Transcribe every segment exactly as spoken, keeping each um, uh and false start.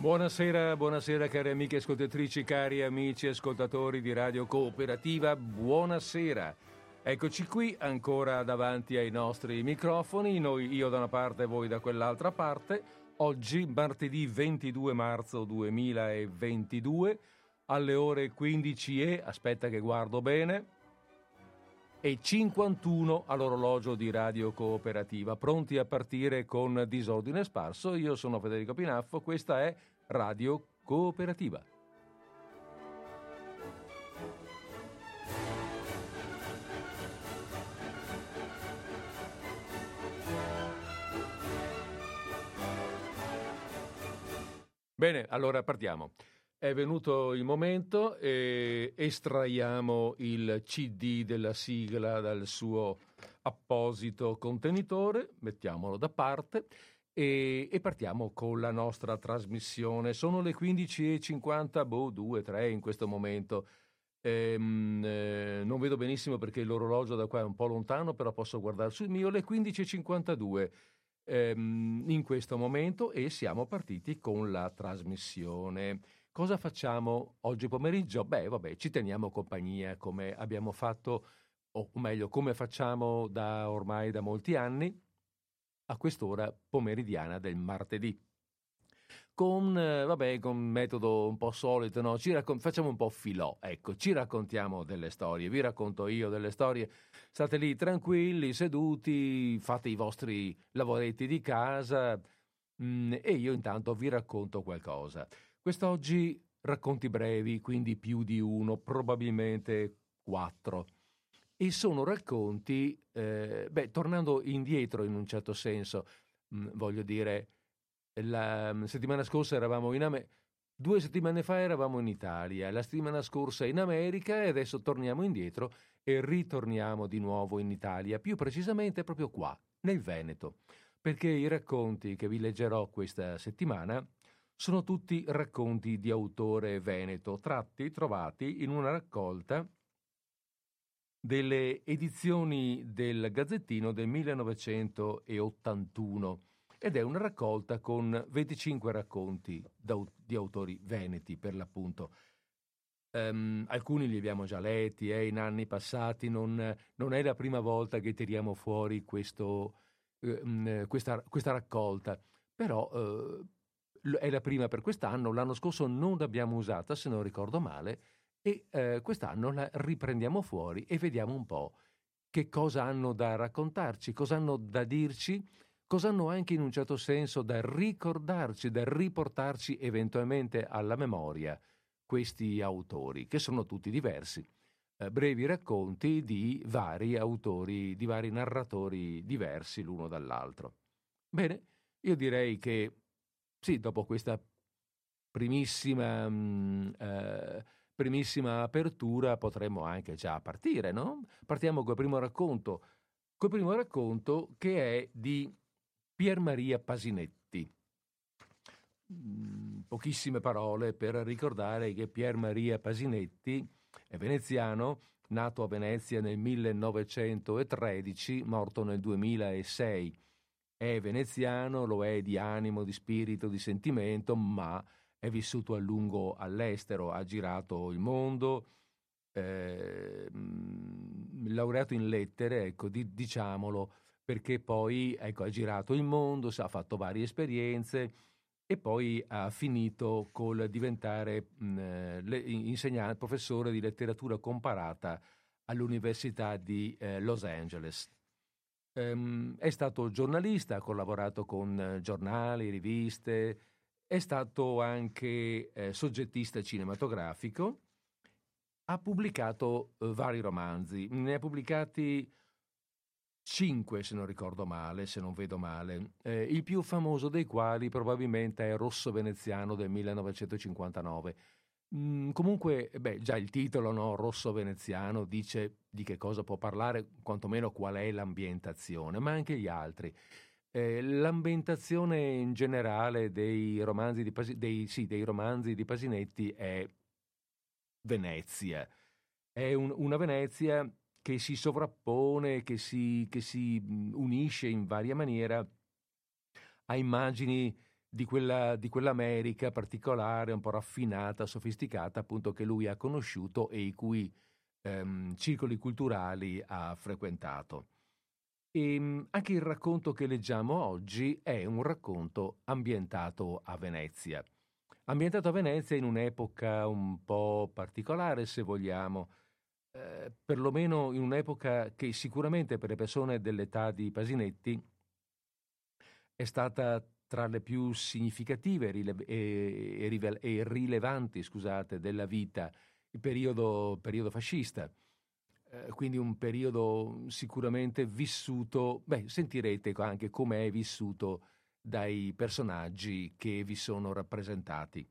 Buonasera, buonasera cari amiche ascoltatrici, cari amici ascoltatori di Radio Cooperativa, buonasera. Eccoci qui ancora davanti ai nostri microfoni, noi, io da una parte e voi da quell'altra parte. Oggi martedì ventidue marzo duemilaventidue alle ore quindici e, aspetta che guardo bene, e cinquantuno all'orologio di Radio Cooperativa, pronti a partire con Disordine Sparso. Io sono Federico Pinaffo, questa è Radio Cooperativa. Bene, allora partiamo. È venuto il momento e estraiamo il C D della sigla dal suo apposito contenitore, mettiamolo da parte e, e partiamo con la nostra trasmissione. Sono le quindici e cinquanta, boh, due, tre in questo momento. Ehm, eh, non vedo benissimo perché l'orologio da qua è un po' lontano, però posso guardare sul mio, le quindici e cinquantadue. In questo momento, e siamo partiti con la trasmissione. Cosa facciamo oggi pomeriggio? Beh, vabbè, ci teniamo compagnia come abbiamo fatto, o meglio, come facciamo da ormai da molti anni, a quest'ora pomeridiana del martedì. Con, vabbè, con un metodo un po' solito, no? Ci raccon- facciamo un po' filò, ecco, ci raccontiamo delle storie, vi racconto io delle storie, state lì tranquilli, seduti, fate i vostri lavoretti di casa mh, e io intanto vi racconto qualcosa. Quest'oggi racconti brevi, quindi più di uno, probabilmente quattro. E sono racconti, eh, beh, tornando indietro in un certo senso, mh, voglio dire... La settimana scorsa eravamo in America, due settimane fa eravamo in Italia, la settimana scorsa in America e adesso torniamo indietro e ritorniamo di nuovo in Italia, più precisamente proprio qua, nel Veneto, perché i racconti che vi leggerò questa settimana sono tutti racconti di autore veneto, tratti, trovati in una raccolta delle edizioni del Gazzettino del millenovecentottantuno. Ed è una raccolta con venticinque racconti di autori veneti, per l'appunto. Um, alcuni li abbiamo già letti eh, in anni passati, non, non è la prima volta che tiriamo fuori questo, eh, questa, questa raccolta, però eh, è la prima per quest'anno. L'anno scorso non l'abbiamo usata, se non ricordo male, e eh, quest'anno la riprendiamo fuori e vediamo un po' che cosa hanno da raccontarci, cosa hanno da dirci, cosa hanno anche in un certo senso da ricordarci, da riportarci eventualmente alla memoria questi autori, che sono tutti diversi. Eh, brevi racconti di vari autori, di vari narratori diversi l'uno dall'altro. Bene, io direi che sì, dopo questa primissima, mh, eh, primissima apertura potremmo anche già partire, no? Partiamo col primo racconto, col primo racconto che è di Pier Maria Pasinetti. Pochissime parole per ricordare che Pier Maria Pasinetti è veneziano, nato a Venezia nel millenovecentotredici, morto nel duemilasei. È veneziano, lo è di animo, di spirito, di sentimento, ma è vissuto a lungo all'estero, ha girato il mondo, eh, laureato in lettere, ecco, di, diciamolo, perché poi ecco, ha girato il mondo, ha fatto varie esperienze e poi ha finito col diventare mh, le, insegnante, professore di letteratura comparata all'Università di eh, Los Angeles. Ehm, è stato giornalista, ha collaborato con giornali, riviste, è stato anche eh, soggettista cinematografico, ha pubblicato eh, vari romanzi, ne ha pubblicati cinque, se non ricordo male, se non vedo male, eh, il più famoso dei quali probabilmente è Rosso Veneziano del millenovecentocinquantanove. Mm, comunque, beh, già il titolo, no? Rosso Veneziano, dice di che cosa può parlare, quantomeno qual è l'ambientazione, ma anche gli altri. Eh, l'ambientazione in generale dei romanzi di Pas- dei, sì, dei romanzi di Pasinetti è Venezia. È un, una Venezia che si sovrappone, che si, che si unisce in varia maniera a immagini di quella, di quell'America particolare, un po' raffinata, sofisticata, appunto, che lui ha conosciuto e i cui ehm, circoli culturali ha frequentato. E anche il racconto che leggiamo oggi è un racconto ambientato a Venezia. Ambientato a Venezia in un'epoca un po' particolare, se vogliamo, eh, perlomeno in un'epoca che sicuramente per le persone dell'età di Pasinetti è stata tra le più significative e, e, e, e rilevanti, scusate, della vita, il periodo, periodo fascista. Quindi un periodo sicuramente vissuto, beh, sentirete anche come è vissuto dai personaggi che vi sono rappresentati.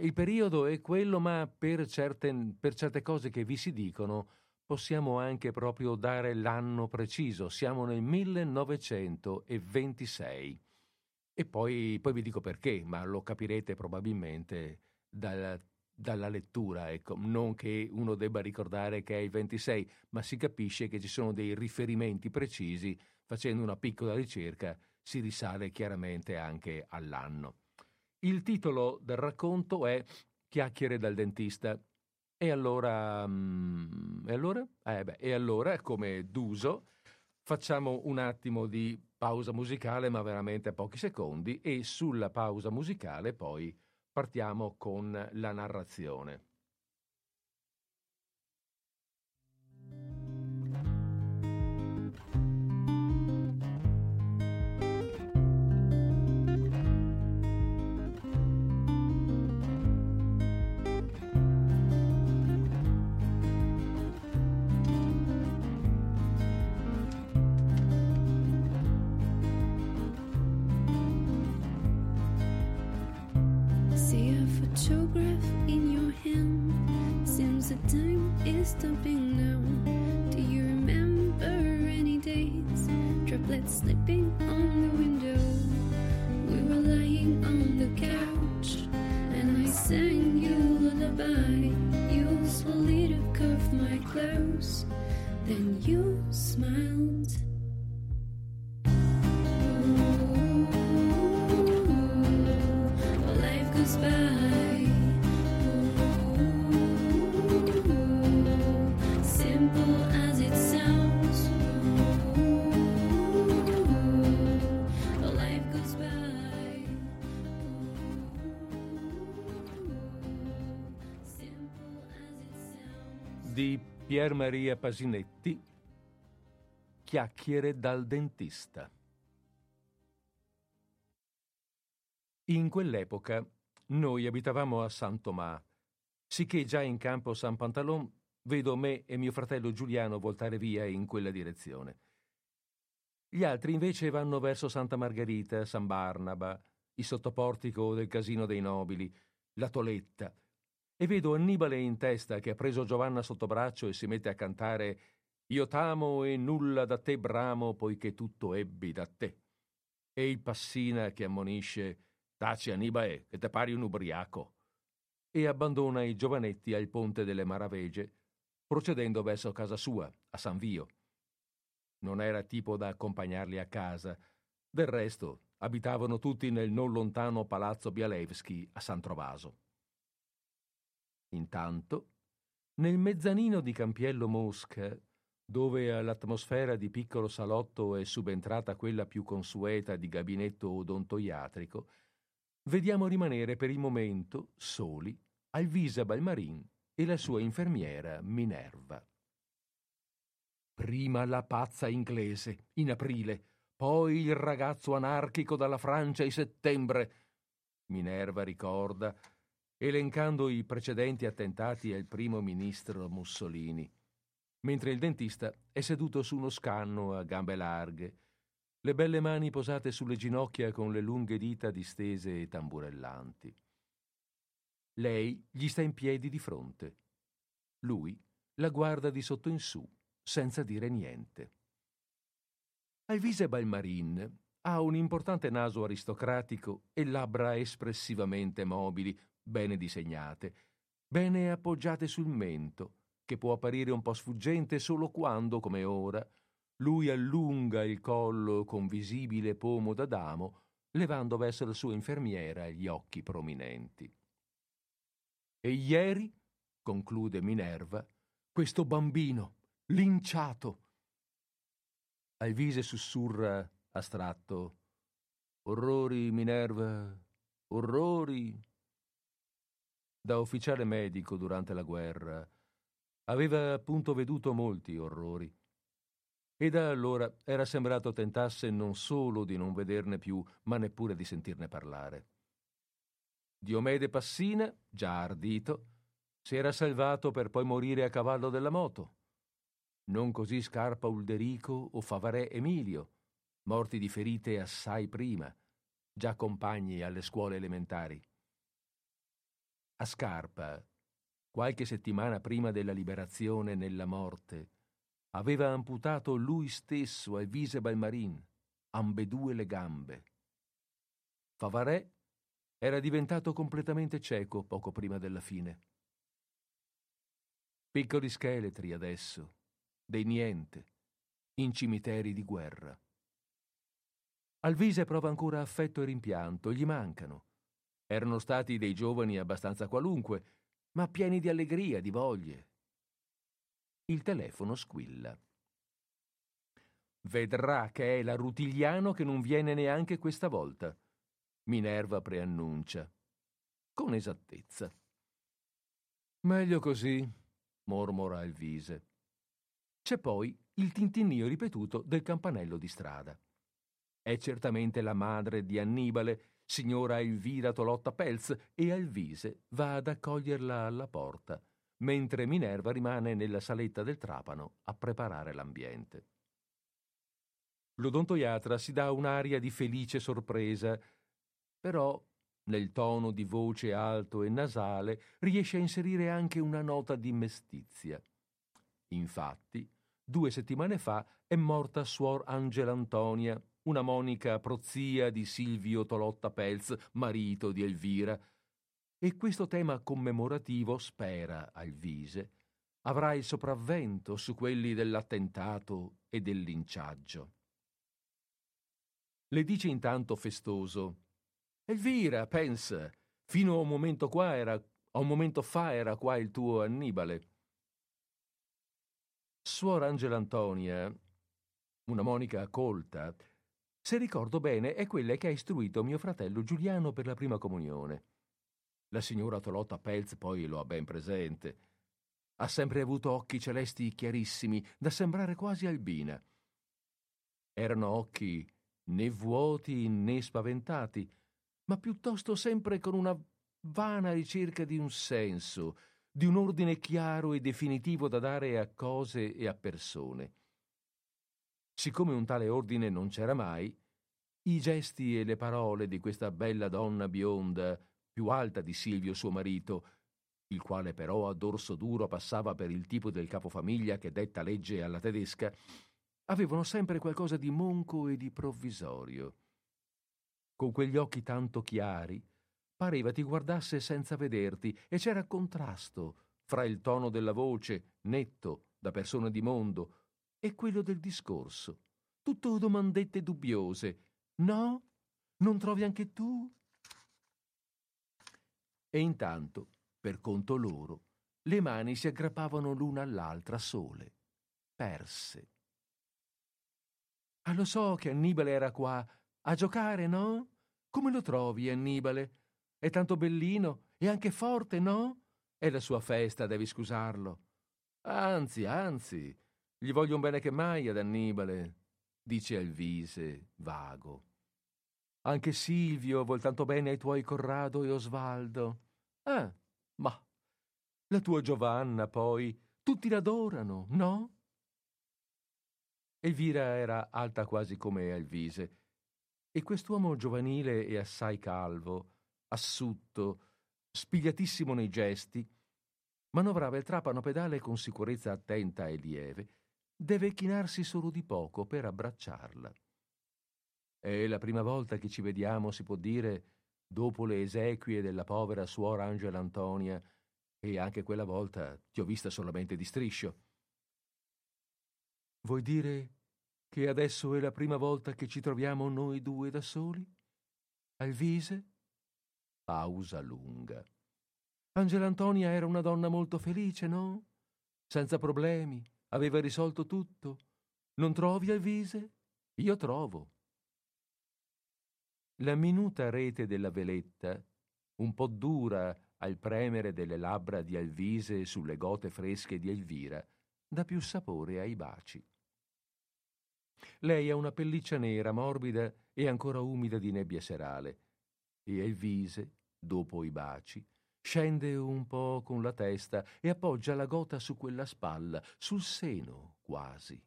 Il periodo è quello, ma per certe, per certe cose che vi si dicono possiamo anche proprio dare l'anno preciso. Siamo nel millenovecentoventisei e poi, poi vi dico perché, ma lo capirete probabilmente dal dalla lettura, ecco, non che uno debba ricordare che è il ventisei, ma si capisce che ci sono dei riferimenti precisi. Facendo una piccola ricerca si risale chiaramente anche all'anno. Il titolo del racconto è Chiacchiere dal dentista. E allora, mm, e allora? Eh beh, e allora, come d'uso, facciamo un attimo di pausa musicale, ma veramente a pochi secondi, e sulla pausa musicale poi partiamo con la narrazione. Stopping now. Do you remember any days? Droplets slipping on the window. We were lying on the couch, and I sang you a lullaby. You slowly took off my clothes, then you smiled. Di Pier Maria Pasinetti, Chiacchiere dal dentista. In quell'epoca noi abitavamo a San Tomà, sicché già in campo San Pantalon vedo me e mio fratello Giuliano voltare via in quella direzione. Gli altri invece vanno verso Santa Margherita, San Barnaba, il sottoportico del Casino dei Nobili, la Toletta, e vedo Annibale in testa che ha preso Giovanna sotto braccio e si mette a cantare «Io t'amo e nulla da te bramo, poiché tutto ebbi da te», e il Passina che ammonisce «Taci Annibale, che te pari un ubriaco», e abbandona i giovanetti al ponte delle Maravege, procedendo verso casa sua, a San Vio. Non era tipo da accompagnarli a casa. Del resto, abitavano tutti nel non lontano palazzo Bialewski a San Trovaso. Intanto, nel mezzanino di Campiello Mosca, dove all'atmosfera di piccolo salotto è subentrata quella più consueta di gabinetto odontoiatrico, vediamo rimanere per il momento soli Alvisa Balmarin e la sua infermiera Minerva. Prima la pazza inglese, in aprile, poi il ragazzo anarchico dalla Francia in settembre, Minerva ricorda, elencando i precedenti attentati al primo ministro Mussolini, mentre il dentista è seduto su uno scanno a gambe larghe, le belle mani posate sulle ginocchia con le lunghe dita distese e tamburellanti. Lei gli sta in piedi di fronte. Lui la guarda di sotto in su, senza dire niente. Alvisa Balmarin ha un importante naso aristocratico e labbra espressivamente mobili, bene disegnate, bene appoggiate sul mento, che può apparire un po' sfuggente solo quando, come ora, lui allunga il collo con visibile pomo d'Adamo, levando verso la sua infermiera gli occhi prominenti. E ieri, conclude Minerva, questo bambino, linciato. Alvise sussurra astratto: orrori, Minerva, orrori. Da ufficiale medico durante la guerra aveva appunto veduto molti orrori e da allora era sembrato tentasse non solo di non vederne più, ma neppure di sentirne parlare. Diomede Passina, già ardito, si era salvato per poi morire a cavallo della moto. Non così Scarpa Ulderico o Favarè Emilio, morti di ferite assai prima, già compagni alle scuole elementari. A Scarpa, qualche settimana prima della liberazione nella morte, aveva amputato lui stesso Alvisa Balmarin ambedue le gambe. Favarè era diventato completamente cieco poco prima della fine. Piccoli scheletri adesso, dei niente, in cimiteri di guerra. Alvise prova ancora affetto e rimpianto, gli mancano. Erano stati dei giovani abbastanza qualunque, ma pieni di allegria, di voglie. Il telefono squilla. Vedrà che è la Rutigliano che non viene neanche questa volta, Minerva preannuncia, con esattezza. Meglio così, mormora Alvise. C'è poi il tintinnio ripetuto del campanello di strada. È certamente la madre di Annibale, signora Elvira Tolotta Pelz, e Alvise va ad accoglierla alla porta, mentre Minerva rimane nella saletta del Trapano a preparare l'ambiente. L'odontoiatra si dà un'aria di felice sorpresa, però nel tono di voce alto e nasale riesce a inserire anche una nota di mestizia. Infatti, due settimane fa è morta Suor Angela Antonia, una monica prozia di Silvio Tolotta Pelz, marito di Elvira, e questo tema commemorativo, spera Alvise, avrà il sopravvento su quelli dell'attentato e del linciaggio. Le dice intanto festoso: Elvira, pensa, fino a un momento qua era, a un momento fa era qua il tuo Annibale. Suor Angela Antonia, una monica colta, se ricordo bene, è quella che ha istruito mio fratello Giuliano per la prima comunione. La signora Tolotta Pelz poi lo ha ben presente. Ha sempre avuto occhi celesti chiarissimi, da sembrare quasi albina. Erano occhi né vuoti né spaventati, ma piuttosto sempre con una vana ricerca di un senso, di un ordine chiaro e definitivo da dare a cose e a persone. Siccome un tale ordine non c'era mai, i gesti e le parole di questa bella donna bionda, più alta di Silvio suo marito, il quale però a dorso duro passava per il tipo del capofamiglia che detta legge alla tedesca, avevano sempre qualcosa di monco e di provvisorio. Con quegli occhi tanto chiari, pareva ti guardasse senza vederti, e c'era contrasto fra il tono della voce, netto, da persona di mondo, e quello del discorso, tutto domandette dubbiose. No? Non trovi anche tu? E intanto, per conto loro, le mani si aggrappavano l'una all'altra sole, perse. Ah, lo so che Annibale era qua, a giocare, no? Come lo trovi, Annibale? È tanto bellino e anche forte, no? È la sua festa, devi scusarlo. Anzi, anzi... gli voglio un bene che mai ad Annibale, dice Alvise, vago. Anche Silvio vuol tanto bene ai tuoi Corrado e Osvaldo. Ah, ma la tua Giovanna poi, tutti l'adorano, no? Elvira era alta quasi come Alvise, e quest'uomo giovanile e assai calvo, asciutto, spigliatissimo nei gesti, manovrava il trapano pedale con sicurezza attenta e lieve. Deve chinarsi solo di poco per abbracciarla. È la prima volta che ci vediamo, si può dire, dopo le esequie della povera Suor Angela Antonia, e anche quella volta ti ho vista solamente di striscio. Vuoi dire che adesso è la prima volta che ci troviamo noi due da soli? Alvise? Pausa lunga. Angela Antonia era una donna molto felice, no? Senza problemi, aveva risolto tutto. Non trovi, Alvise? Io trovo. La minuta rete della veletta, un po' dura al premere delle labbra di Alvise sulle gote fresche di Elvira, dà più sapore ai baci. Lei ha una pelliccia nera, morbida e ancora umida di nebbia serale, e Elvise, dopo i baci, scende un po' con la testa e appoggia la gota su quella spalla, sul seno quasi.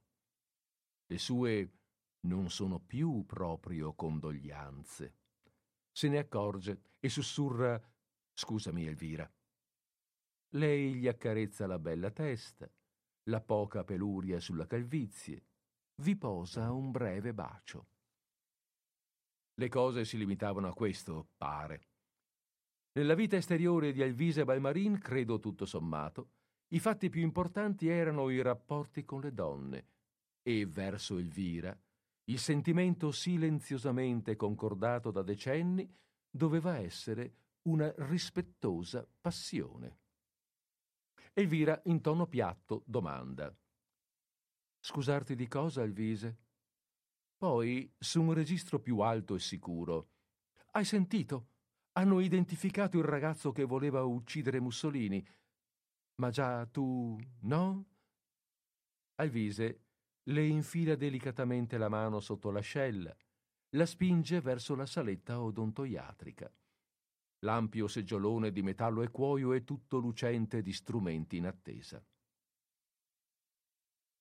Le sue non sono più proprio condoglianze. Se ne accorge e sussurra: «Scusami, Elvira». Lei gli accarezza la bella testa, la poca peluria sulla calvizie, vi posa un breve bacio. Le cose si limitavano a questo, pare. Nella vita esteriore di Alvisa Balmarin, credo tutto sommato, i fatti più importanti erano i rapporti con le donne e, verso Elvira, il sentimento silenziosamente concordato da decenni doveva essere una rispettosa passione. Elvira, in tono piatto, domanda: «Scusarti di cosa, Alvise?» Poi, su un registro più alto e sicuro: «Hai sentito? Hanno identificato il ragazzo che voleva uccidere Mussolini. Ma già tu, no?» Alvise le infila delicatamente la mano sotto l'ascella, la spinge verso la saletta odontoiatrica. L'ampio seggiolone di metallo e cuoio è tutto lucente di strumenti in attesa.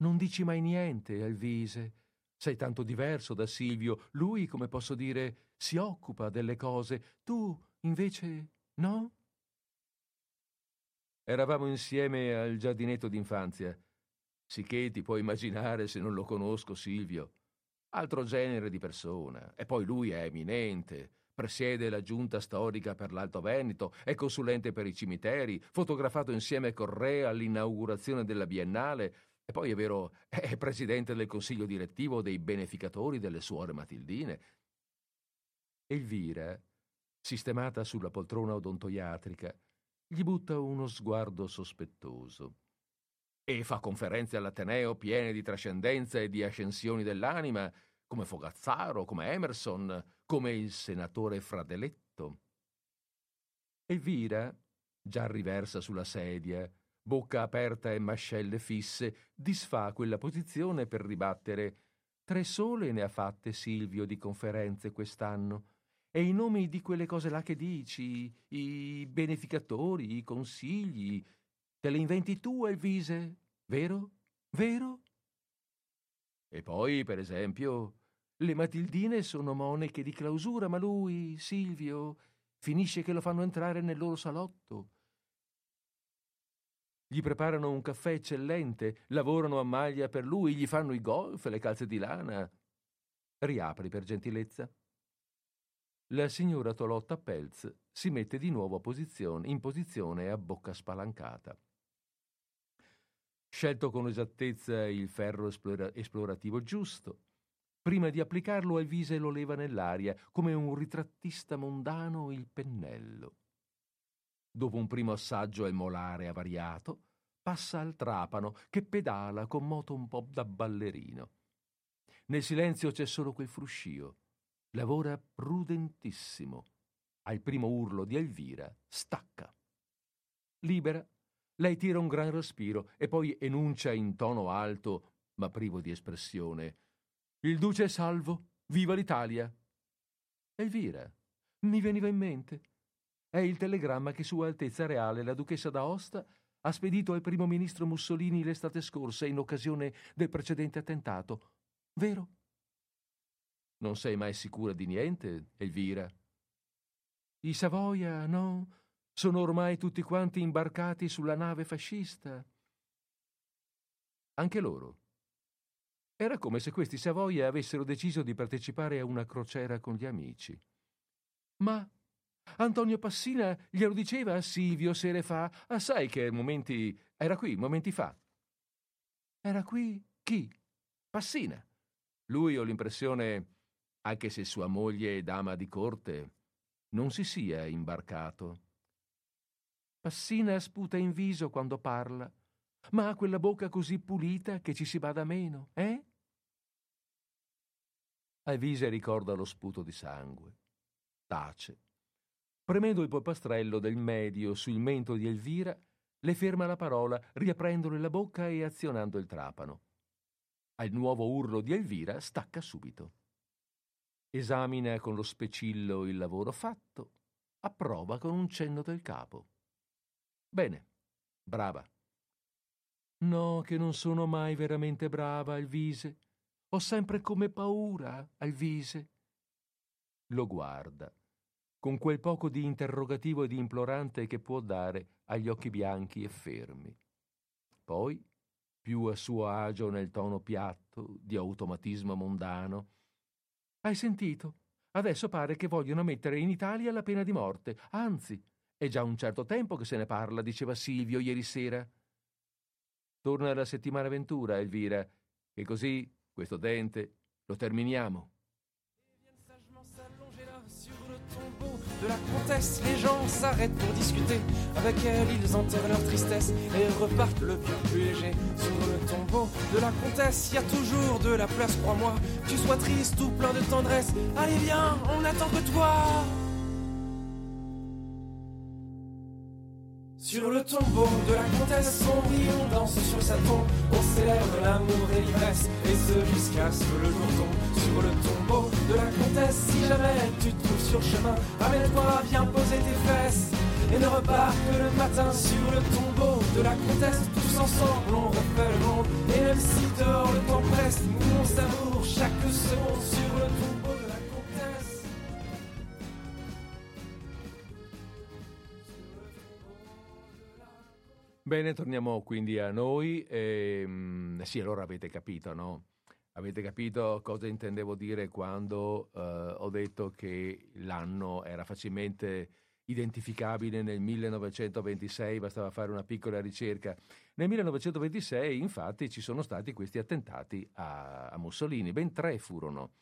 «Non dici mai niente, Alvise. Sei tanto diverso da Silvio. Lui, come posso dire, si occupa delle cose. Tu, invece, no?» «Eravamo insieme al giardinetto d'infanzia. Sicché ti puoi immaginare se non lo conosco, Silvio. Altro genere di persona. E poi lui è eminente. Presiede la giunta storica per l'Alto Veneto, è consulente per i cimiteri, fotografato insieme con Re all'inaugurazione della Biennale, e poi, è vero, è presidente del consiglio direttivo dei beneficatori delle suore Matildine». Elvira, sistemata sulla poltrona odontoiatrica, gli butta uno sguardo sospettoso. «E fa conferenze all'Ateneo piene di trascendenza e di ascensioni dell'anima, come Fogazzaro, come Emerson, come il senatore Fradeletto». Elvira, già riversa sulla sedia, bocca aperta e mascelle fisse, disfà quella posizione per ribattere: «Tre sole ne ha fatte Silvio di conferenze quest'anno, e i nomi di quelle cose là che dici, i beneficatori, i consigli, te le inventi tu, Elvise, vero? Vero?» «E poi, per esempio, le Matildine sono monache di clausura, ma lui, Silvio, finisce che lo fanno entrare nel loro salotto. Gli preparano un caffè eccellente, lavorano a maglia per lui, gli fanno i golf, le calze di lana». «Riapri, per gentilezza». La signora Tolotta Pelz si mette di nuovo a posizione, in posizione a bocca spalancata. Scelto con esattezza il ferro esplorativo giusto, prima di applicarlo Alvise lo leva nell'aria, come un ritrattista mondano il pennello. Dopo un primo assaggio al molare avariato, passa al trapano, che pedala con moto un po' da ballerino. Nel silenzio c'è solo quel fruscio. Lavora prudentissimo. Al primo urlo di Elvira stacca. Libera, lei tira un gran respiro e poi enuncia in tono alto, ma privo di espressione: «Il duce è salvo, viva l'Italia!» «Elvira, mi veniva in mente. È il telegramma che Sua Altezza Reale, la Duchessa d'Aosta, ha spedito al primo ministro Mussolini l'estate scorsa in occasione del precedente attentato, vero?» «Non sei mai sicura di niente, Elvira?» «I Savoia, no? Sono ormai tutti quanti imbarcati sulla nave fascista». «Anche loro?» Era come se questi Savoia avessero deciso di partecipare a una crociera con gli amici. «Ma Antonio Passina glielo diceva a Silvio sere fa. Ah, sai che momenti... era qui, momenti fa». «Era qui? Chi?» «Passina. Lui, ho l'impressione, anche se sua moglie è dama di corte, non si sia imbarcato. Passina sputa in viso quando parla, ma ha quella bocca così pulita che ci si bada meno, eh? Alvisa ricorda lo sputo di sangue. Tace. Premendo il polpastrello del medio sul mento di Elvira, le ferma la parola, riaprendole la bocca e azionando il trapano. Al nuovo urlo di Elvira stacca subito. Esamina con lo specillo il lavoro fatto, approva con un cenno del capo. Bene, brava. No, che non sono mai veramente brava, Alvise. Ho sempre come paura, Alvise. Lo guarda, con quel poco di interrogativo e di implorante che può dare agli occhi bianchi e fermi. Poi, più a suo agio nel tono piatto, di automatismo mondano, «Hai sentito? Adesso pare che vogliono mettere in Italia la pena di morte. Anzi, è già un certo tempo che se ne parla», diceva Silvio ieri sera. «Torna la settimana ventura, Elvira, e così questo dente lo terminiamo». De la comtesse, les gens s'arrêtent pour discuter. Avec elle, ils enterrent leur tristesse et repartent le cœur plus léger. Sur le tombeau de la comtesse, y a toujours de la place, crois-moi. Que tu sois triste ou plein de tendresse, allez viens, on attend que toi. Sur le tombeau de la comtesse, on rit, on danse sur sa tombe. On célèbre l'amour et l'ivresse, et ce jusqu'à ce que le jour tombe. Sur le tombeau de la comtesse, si jamais tu te trouves sur chemin, amène-toi, viens poser tes fesses, et ne repars que le matin. Sur le tombeau de la comtesse, tous ensemble on refait le monde, et même si dehors le temps presse, nous on savoure chaque seconde. Sur le tombeau de la comtesse. Bene, torniamo quindi a noi. E, mh, sì, allora avete capito, no? Avete capito cosa intendevo dire quando eh, ho detto che l'anno era facilmente identificabile nel millenovecentoventisei, bastava fare una piccola ricerca. Nel millenovecentoventisei, infatti, ci sono stati questi attentati a, a Mussolini. Ben tre furono.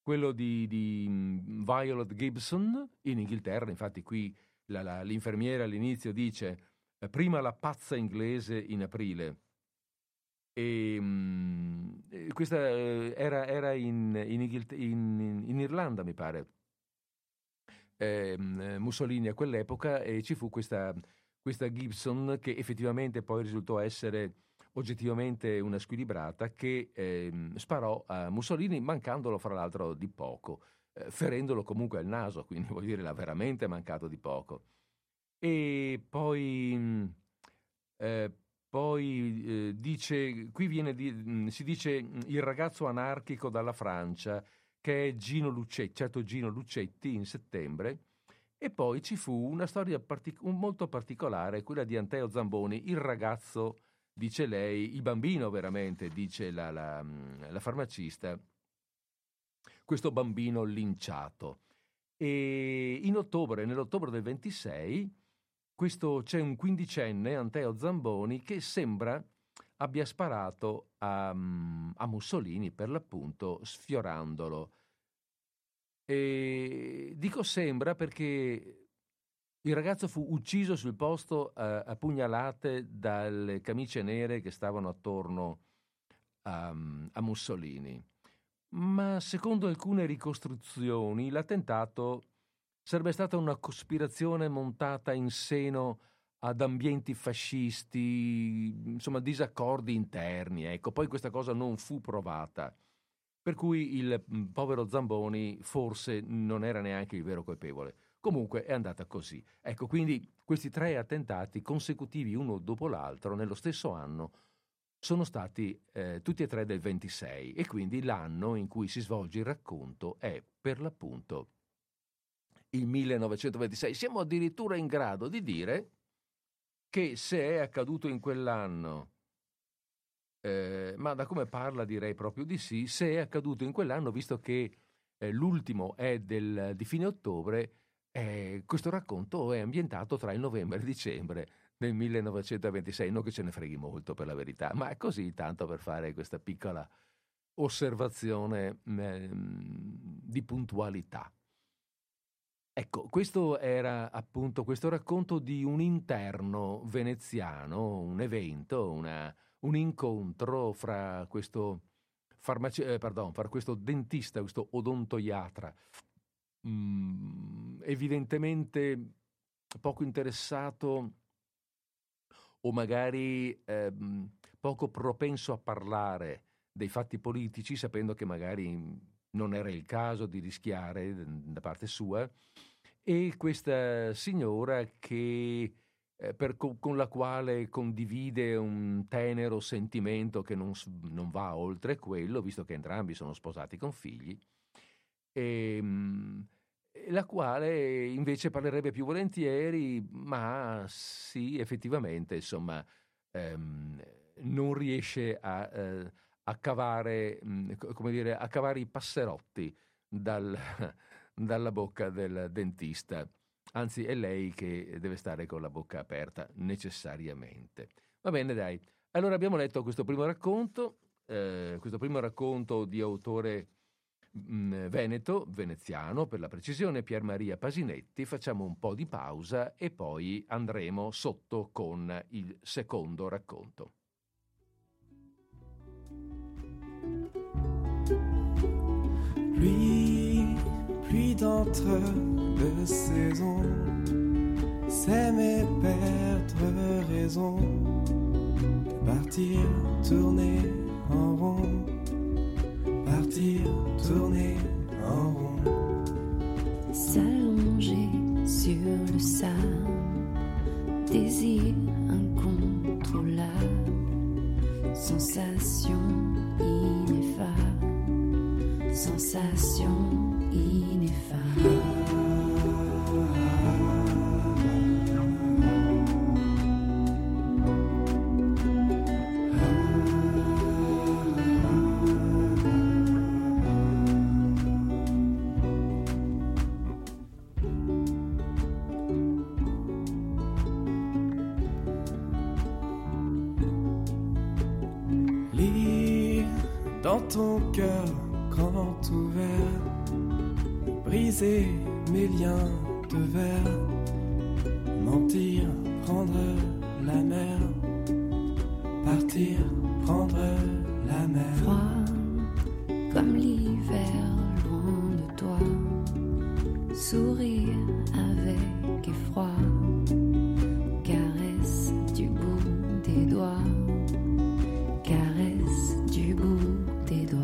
Quello di, di Violet Gibson in Inghilterra, infatti qui la, la, l'infermiera all'inizio dice... Prima la pazza inglese in aprile, e mh, questa era, era in, in, in, in Irlanda, mi pare, e, mh, Mussolini a quell'epoca, e ci fu questa, questa Gibson che effettivamente poi risultò essere oggettivamente una squilibrata che eh, sparò a Mussolini, mancandolo fra l'altro di poco, eh, ferendolo comunque al naso, quindi vuol dire l'ha veramente mancato di poco. E poi, eh, poi eh, dice, qui viene di, si dice il ragazzo anarchico dalla Francia, che è Gino Lucetti, certo Gino Lucetti, in settembre. E poi ci fu una storia partic- molto particolare, quella di Anteo Zamboni, il ragazzo, dice lei, il bambino veramente, dice la, la, la farmacista, questo bambino linciato. E in ottobre, nell'ottobre del ventisei, questo c'è un quindicenne, Anteo Zamboni, che sembra abbia sparato a, a Mussolini, per l'appunto, sfiorandolo. E dico sembra perché il ragazzo fu ucciso sul posto a, a pugnalate dalle camicie nere che stavano attorno a, a Mussolini. Ma secondo alcune ricostruzioni l'attentato sarebbe stata una cospirazione montata in seno ad ambienti fascisti, insomma disaccordi interni, ecco. Poi questa cosa non fu provata, per cui il povero Zamboni forse non era neanche il vero colpevole. Comunque è andata così, ecco. Quindi questi tre attentati consecutivi uno dopo l'altro nello stesso anno sono stati eh, tutti e tre del ventisei, e quindi l'anno in cui si svolge il racconto è per l'appunto il millenovecentoventisei. Siamo addirittura in grado di dire che se è accaduto in quell'anno, eh, ma da come parla direi proprio di sì, se è accaduto in quell'anno, visto che eh, l'ultimo è del, di fine ottobre, eh, questo racconto è ambientato tra il novembre e il dicembre nel millenovecentoventisei, non che ce ne freghi molto per la verità, ma è così, tanto per fare questa piccola osservazione eh, di puntualità. Ecco, questo era appunto questo racconto di un interno veneziano, un evento, una, un incontro fra questo farmace- eh, pardon, fra questo dentista, questo odontoiatra, mm, evidentemente poco interessato o magari eh, poco propenso a parlare dei fatti politici, sapendo che magari non era il caso di rischiare da parte sua, e questa signora che, eh, per, con la quale condivide un tenero sentimento che non, non va oltre quello, visto che entrambi sono sposati con figli, e, la quale invece parlerebbe più volentieri, ma sì, effettivamente, insomma, ehm, non riesce a... Eh, a cavare, come dire, a cavare i passerotti dal, dalla bocca del dentista. Anzi, è lei che deve stare con la bocca aperta, necessariamente. Va bene, dai. Allora, abbiamo letto questo primo racconto, eh, questo primo racconto di autore mh, veneto, veneziano, per la precisione, Pier Maria Pasinetti. Facciamo un po' di pausa e poi andremo sotto con il secondo racconto. Pluie, pluie d'entre deux saisons, s'aimer, perdre raison, partir, tourner en rond, partir, tourner en rond, s'allonger sur le sable, désir incontrôlable, sensation ineffable. Sensation ineffable. Lire dans ton cœur grand ouvert, briser mes liens de verre, mentir, prendre la mer, partir, prendre la mer. Froid comme l'hiver, loin de toi, sourire avec effroi, caresse du bout des doigts, caresse du bout des doigts.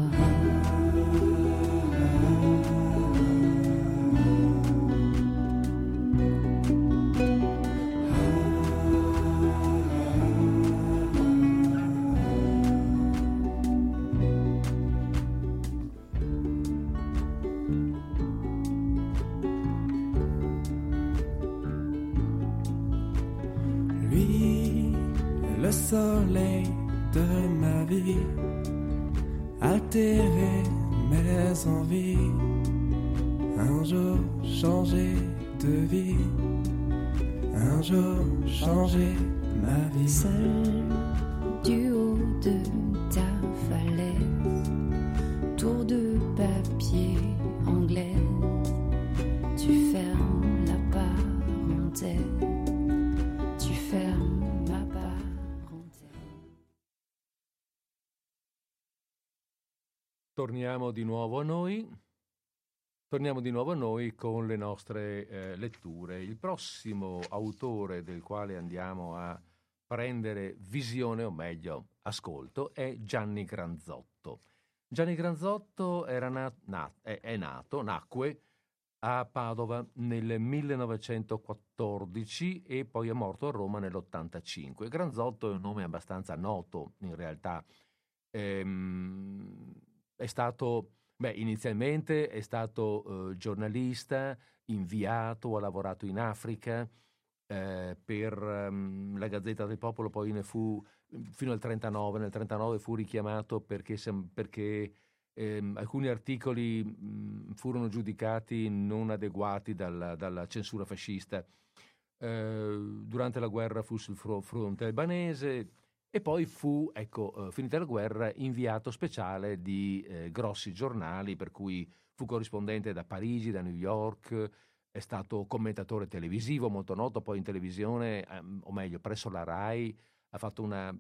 Soleil de ma vie, altérer mes envies, un jour changer de vie, un jour changer ma vie. Seul du haut de ta falaise, tour de papier anglais, tu fermes la parenthèse. Torniamo di nuovo a noi, torniamo di nuovo a noi con le nostre eh, letture. Il prossimo autore del quale andiamo a prendere visione, o meglio ascolto, è Gianni Granzotto. Gianni Granzotto era nat- nat- è, è nato, nacque a Padova nel millenovecentoquattordici e poi è morto a Roma nell'ottantacinque. Granzotto è un nome abbastanza noto in realtà. Ehm... È stato, beh, inizialmente è stato eh, giornalista, inviato, ha lavorato in Africa eh, per um, la Gazzetta del Popolo, poi ne fu fino al trentanove, nel trentanove fu richiamato perché, perché eh, alcuni articoli mh, furono giudicati non adeguati dalla, dalla censura fascista. Eh, durante la guerra fu sul fronte albanese. E poi fu, ecco, finita la guerra, inviato speciale di eh, grossi giornali, per cui fu corrispondente da Parigi, da New York, è stato commentatore televisivo molto noto, poi in televisione, o meglio presso la RAI, ha fatto una,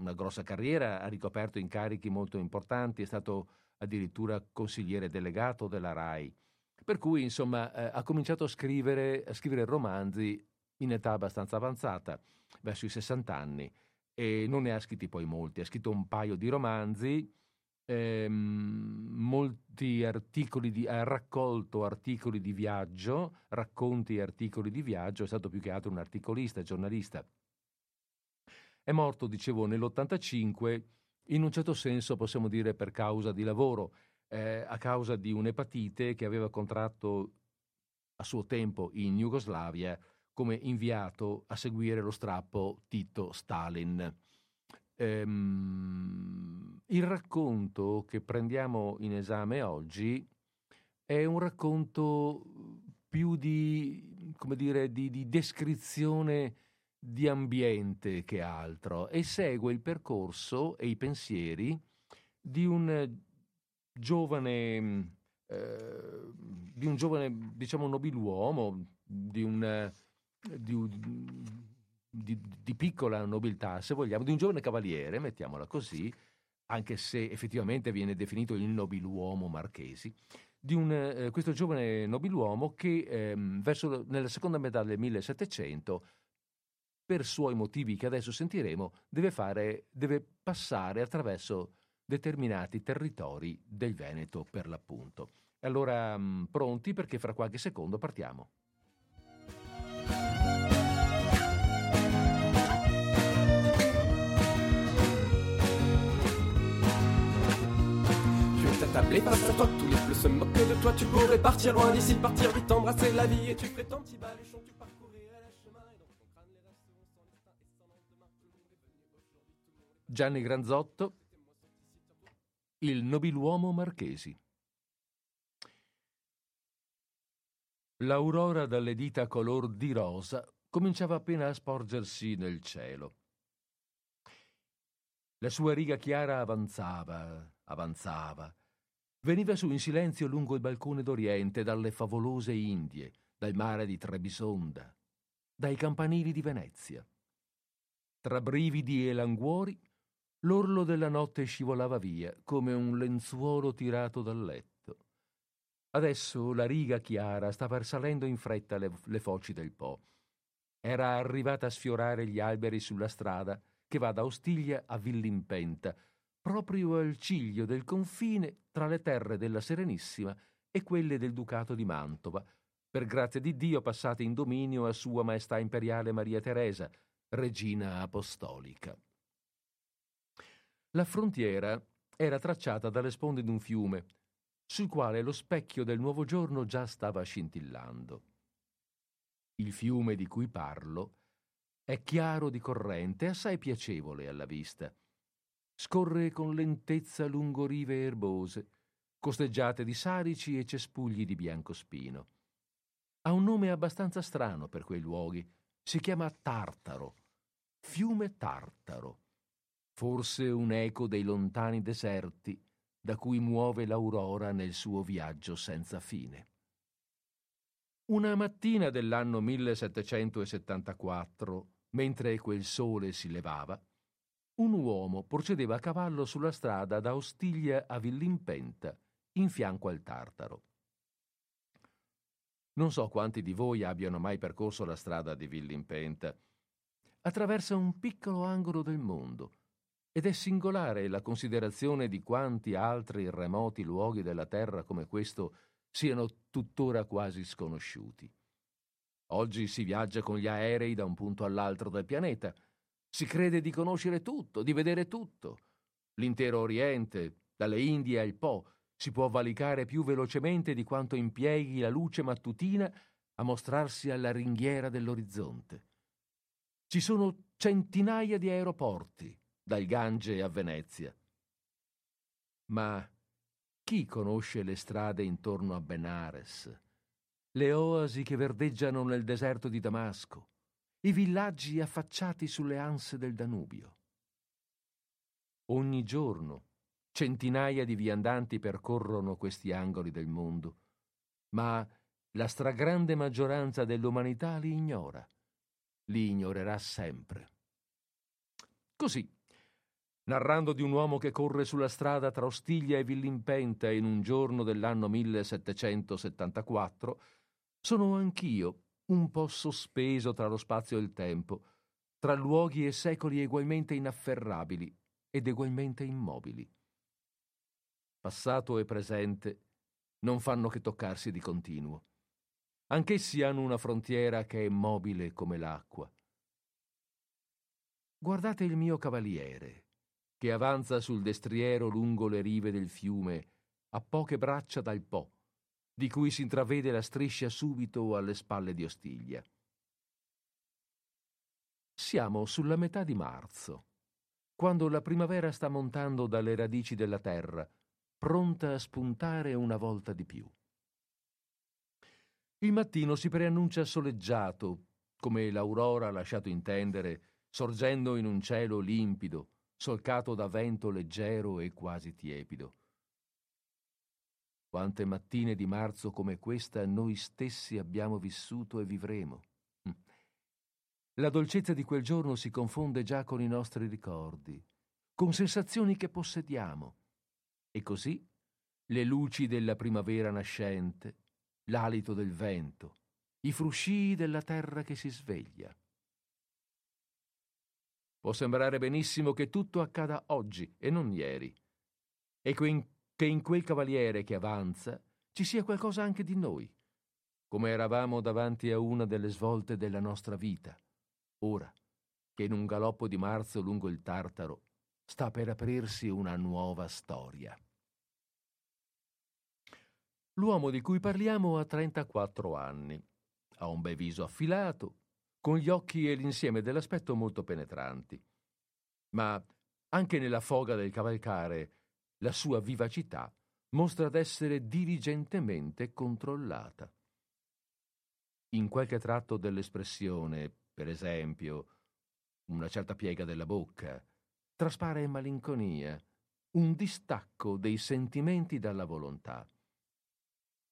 una grossa carriera, ha ricoperto incarichi molto importanti, è stato addirittura consigliere delegato della RAI. Per cui, insomma, eh, ha cominciato a scrivere, a scrivere romanzi in età abbastanza avanzata, verso i sessanta anni, e non ne ha scritti poi molti. Ha scritto un paio di romanzi, ehm, molti articoli di, ha raccolto articoli di viaggio, racconti e articoli di viaggio, è stato più che altro un articolista, giornalista. È morto, dicevo, nell'ottantacinque, in un certo senso possiamo dire per causa di lavoro, eh, a causa di un'epatite che aveva contratto a suo tempo in Jugoslavia come inviato a seguire lo strappo Tito-Stalin. Ehm, il racconto che prendiamo in esame oggi è un racconto più di, come dire, di, di descrizione di ambiente che altro, e segue il percorso e i pensieri di un giovane eh, di un giovane diciamo nobiluomo di un di, di, di piccola nobiltà, se vogliamo, di un giovane cavaliere, mettiamola così, anche se effettivamente viene definito il nobiluomo Marchesi, di un, eh, questo giovane nobiluomo che eh, verso nella seconda metà del millesettecento, per suoi motivi che adesso sentiremo, deve fare, deve passare attraverso determinati territori del Veneto, per l'appunto. Allora, pronti, perché fra qualche secondo partiamo. Gianni Granzotto, il nobiluomo Marchesi. L'aurora dalle dita color di rosa cominciava appena a sporgersi nel cielo. La sua riga chiara avanzava, avanzava. Veniva su in silenzio lungo il balcone d'Oriente, dalle favolose Indie, dal mare di Trebisonda, dai campanili di Venezia. Tra brividi e languori, l'orlo della notte scivolava via come un lenzuolo tirato dal letto. Adesso la riga chiara stava risalendo in fretta le, le foci del Po. Era arrivata a sfiorare gli alberi sulla strada che va da Ostiglia a Villimpenta, proprio al ciglio del confine tra le terre della Serenissima e quelle del Ducato di Mantova, per grazia di Dio passate in dominio a Sua Maestà Imperiale Maria Teresa, Regina Apostolica. La frontiera era tracciata dalle sponde di un fiume, sul quale lo specchio del nuovo giorno già stava scintillando. Il fiume di cui parlo è chiaro di corrente, assai piacevole alla vista. Scorre con lentezza lungo rive erbose, costeggiate di sarici e cespugli di biancospino. Ha un nome abbastanza strano per quei luoghi. Si chiama Tartaro, fiume Tartaro, forse un eco dei lontani deserti da cui muove l'aurora nel suo viaggio senza fine. Una mattina dell'anno millesettecentosettantaquattro, mentre quel sole si levava, un uomo procedeva a cavallo sulla strada da Ostiglia a Villimpenta, in fianco al Tartaro. Non so quanti di voi abbiano mai percorso la strada di Villimpenta. Attraversa un piccolo angolo del mondo, ed è singolare la considerazione di quanti altri remoti luoghi della terra come questo siano tuttora quasi sconosciuti. Oggi si viaggia con gli aerei da un punto all'altro del pianeta. Si crede di conoscere tutto, di vedere tutto. L'intero Oriente, dalle Indie al Po, si può valicare più velocemente di quanto impieghi la luce mattutina a mostrarsi alla ringhiera dell'orizzonte. Ci sono centinaia di aeroporti, dal Gange a Venezia. Ma chi conosce le strade intorno a Benares, le oasi che verdeggiano nel deserto di Damasco, i villaggi affacciati sulle anse del Danubio? Ogni giorno centinaia di viandanti percorrono questi angoli del mondo, ma la stragrande maggioranza dell'umanità li ignora, li ignorerà sempre. Così, narrando di un uomo che corre sulla strada tra Ostiglia e Villimpenta in un giorno dell'anno millesettecentosettantaquattro, sono anch'io un po' sospeso tra lo spazio e il tempo, tra luoghi e secoli egualmente inafferrabili ed egualmente immobili. Passato e presente non fanno che toccarsi di continuo. Anch'essi hanno una frontiera che è mobile come l'acqua. Guardate il mio cavaliere, che avanza sul destriero lungo le rive del fiume, a poche braccia dal Po, di cui si intravede la striscia subito alle spalle di Ostiglia. Siamo sulla metà di marzo, quando la primavera sta montando dalle radici della terra, pronta a spuntare una volta di più. Il mattino si preannuncia soleggiato, come l'aurora ha lasciato intendere, sorgendo in un cielo limpido, solcato da vento leggero e quasi tiepido. Quante mattine di marzo come questa noi stessi abbiamo vissuto e vivremo. La dolcezza di quel giorno si confonde già con i nostri ricordi, con sensazioni che possediamo. E così le luci della primavera nascente, l'alito del vento, i fruscii della terra che si sveglia. Può sembrare benissimo che tutto accada oggi e non ieri, e che in quel cavaliere che avanza ci sia qualcosa anche di noi, come eravamo davanti a una delle svolte della nostra vita, ora che in un galoppo di marzo lungo il Tartaro sta per aprirsi una nuova storia. L'uomo di cui parliamo ha trentaquattro anni, ha un bel viso affilato, con gli occhi e l'insieme dell'aspetto molto penetranti. Ma anche nella foga del cavalcare, la sua vivacità mostra d'essere diligentemente controllata. In qualche tratto dell'espressione, per esempio, una certa piega della bocca, traspare malinconia, un distacco dei sentimenti dalla volontà.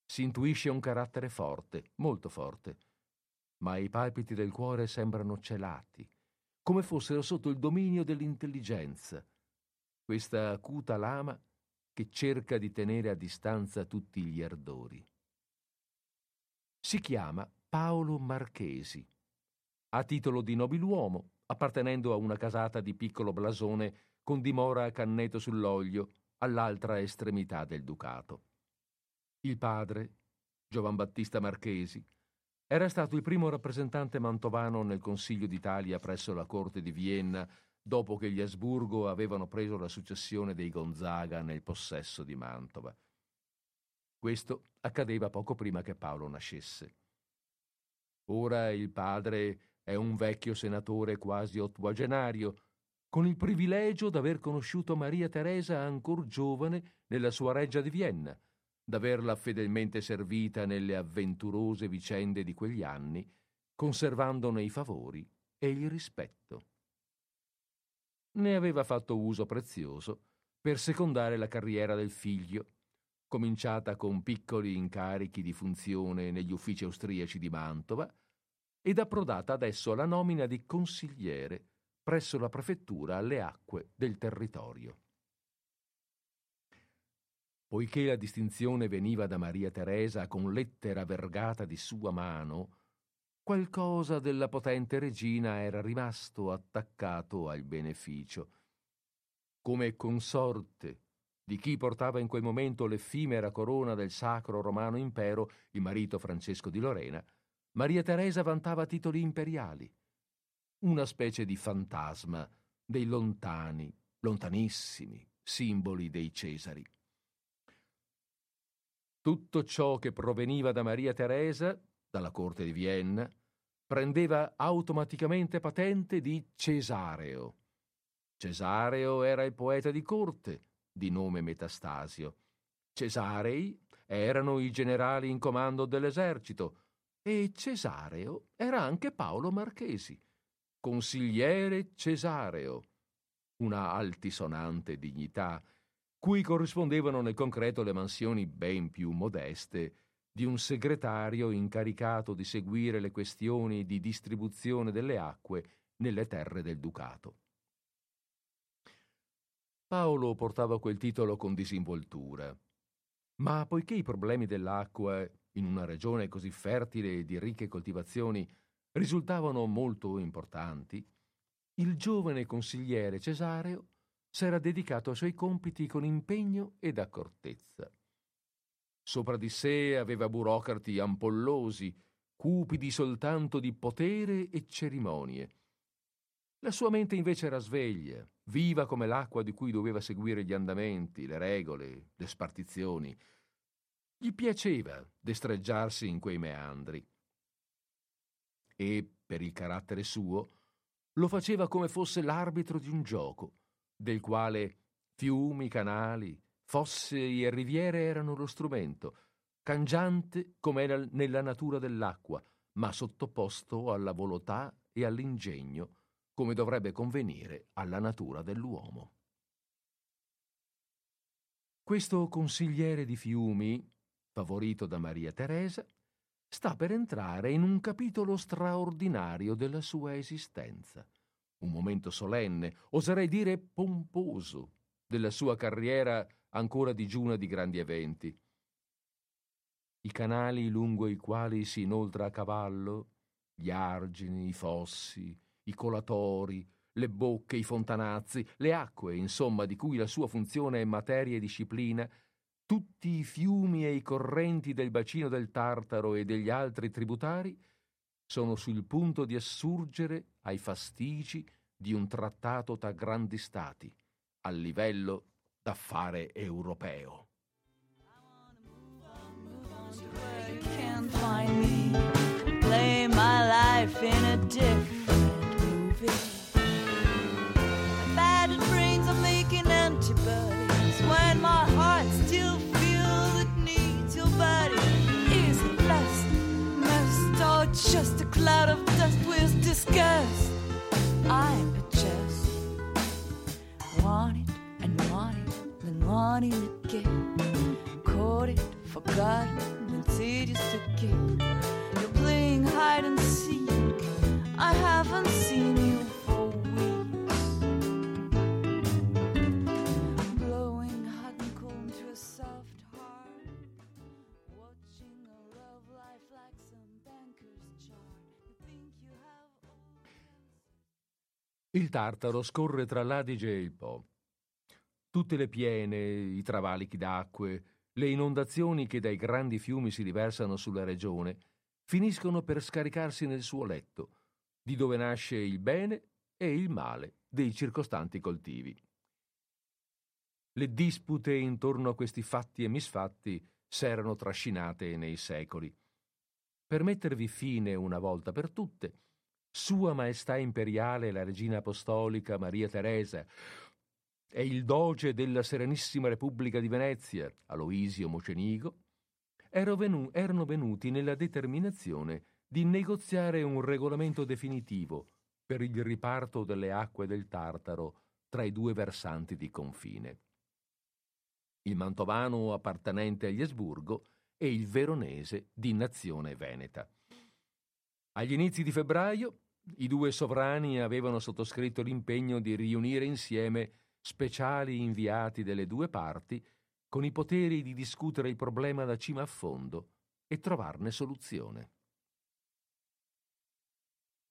Si intuisce un carattere forte, molto forte, ma i palpiti del cuore sembrano celati, come fossero sotto il dominio dell'intelligenza, questa acuta lama che cerca di tenere a distanza tutti gli ardori. Si chiama Paolo Marchesi, a titolo di nobiluomo, appartenendo a una casata di piccolo blasone con dimora a Canneto sull'Oglio, all'altra estremità del ducato. Il padre, Giovan Battista Marchesi, era stato il primo rappresentante mantovano nel Consiglio d'Italia presso la corte di Vienna, dopo che gli Asburgo avevano preso la successione dei Gonzaga nel possesso di Mantova. Questo accadeva poco prima che Paolo nascesse. Ora il padre è un vecchio senatore quasi ottuagenario, con il privilegio d'aver conosciuto Maria Teresa ancor giovane nella sua reggia di Vienna, d'averla fedelmente servita nelle avventurose vicende di quegli anni, conservandone i favori e il rispetto. Ne aveva fatto uso prezioso per secondare la carriera del figlio, cominciata con piccoli incarichi di funzione negli uffici austriaci di Mantova ed approdata adesso alla nomina di consigliere presso la prefettura alle acque del territorio. Poiché la distinzione veniva da Maria Teresa con lettera vergata di sua mano, qualcosa della potente regina era rimasto attaccato al beneficio. Come consorte di chi portava in quel momento l'effimera corona del Sacro Romano Impero, il marito Francesco di Lorena, Maria Teresa vantava titoli imperiali, una specie di fantasma dei lontani, lontanissimi simboli dei Cesari. Tutto ciò che proveniva da Maria Teresa, dalla corte di Vienna, prendeva automaticamente patente di Cesareo. Cesareo era il poeta di corte, di nome Metastasio. Cesarei erano i generali in comando dell'esercito e Cesareo era anche Paolo Marchesi, consigliere Cesareo, una altisonante dignità cui corrispondevano nel concreto le mansioni ben più modeste di un segretario incaricato di seguire le questioni di distribuzione delle acque nelle terre del Ducato. Paolo portava quel titolo con disinvoltura, ma poiché i problemi dell'acqua, in una regione così fertile e di ricche coltivazioni, risultavano molto importanti, il giovane consigliere Cesareo s'era dedicato ai suoi compiti con impegno ed accortezza. Sopra di sé aveva burocrati ampollosi, cupidi soltanto di potere e cerimonie. La sua mente invece era sveglia, viva come l'acqua di cui doveva seguire gli andamenti, le regole, le spartizioni. Gli piaceva destreggiarsi in quei meandri. E, per il carattere suo, lo faceva come fosse l'arbitro di un gioco, del quale fiumi, canali, fosse e riviere erano lo strumento, cangiante come era nella natura dell'acqua, ma sottoposto alla volontà e all'ingegno, come dovrebbe convenire alla natura dell'uomo. Questo consigliere di fiumi, favorito da Maria Teresa, sta per entrare in un capitolo straordinario della sua esistenza, un momento solenne, oserei dire pomposo, della sua carriera ancora digiuna di grandi eventi. I canali lungo i quali si inoltra a cavallo, gli argini, i fossi, i colatori, le bocche, i fontanazzi, le acque, insomma, di cui la sua funzione è materia e disciplina, tutti i fiumi e i correnti del bacino del Tartaro e degli altri tributari sono sul punto di assurgere ai fastigi di un trattato tra grandi stati, a livello d'affare europeo. Just a cloud of dust with disgust. I'm just want it and want it and want it again. Caught it, forgotten, and tedious to get. You're playing hide and seek. I haven't seen you for weeks. Blowing hot and cold to a soft heart. Watching a love life like some. Il Tartaro scorre tra l'Adige e il Po. Tutte le piene, i travalichi d'acque, le inondazioni che dai grandi fiumi si riversano sulla regione finiscono per scaricarsi nel suo letto, di dove nasce il bene e il male dei circostanti coltivi. Le dispute intorno a questi fatti e misfatti s'erano trascinate nei secoli. Per mettervi fine una volta per tutte, Sua Maestà Imperiale la Regina Apostolica Maria Teresa e il Doge della Serenissima Repubblica di Venezia, Aloisio Mocenigo, ero venu- erano venuti nella determinazione di negoziare un regolamento definitivo per il riparto delle acque del Tartaro tra i due versanti di confine. Il mantovano appartenente agli Asburgo e il veronese di nazione veneta. Agli inizi di febbraio i due sovrani avevano sottoscritto l'impegno di riunire insieme speciali inviati delle due parti con i poteri di discutere il problema da cima a fondo e trovarne soluzione.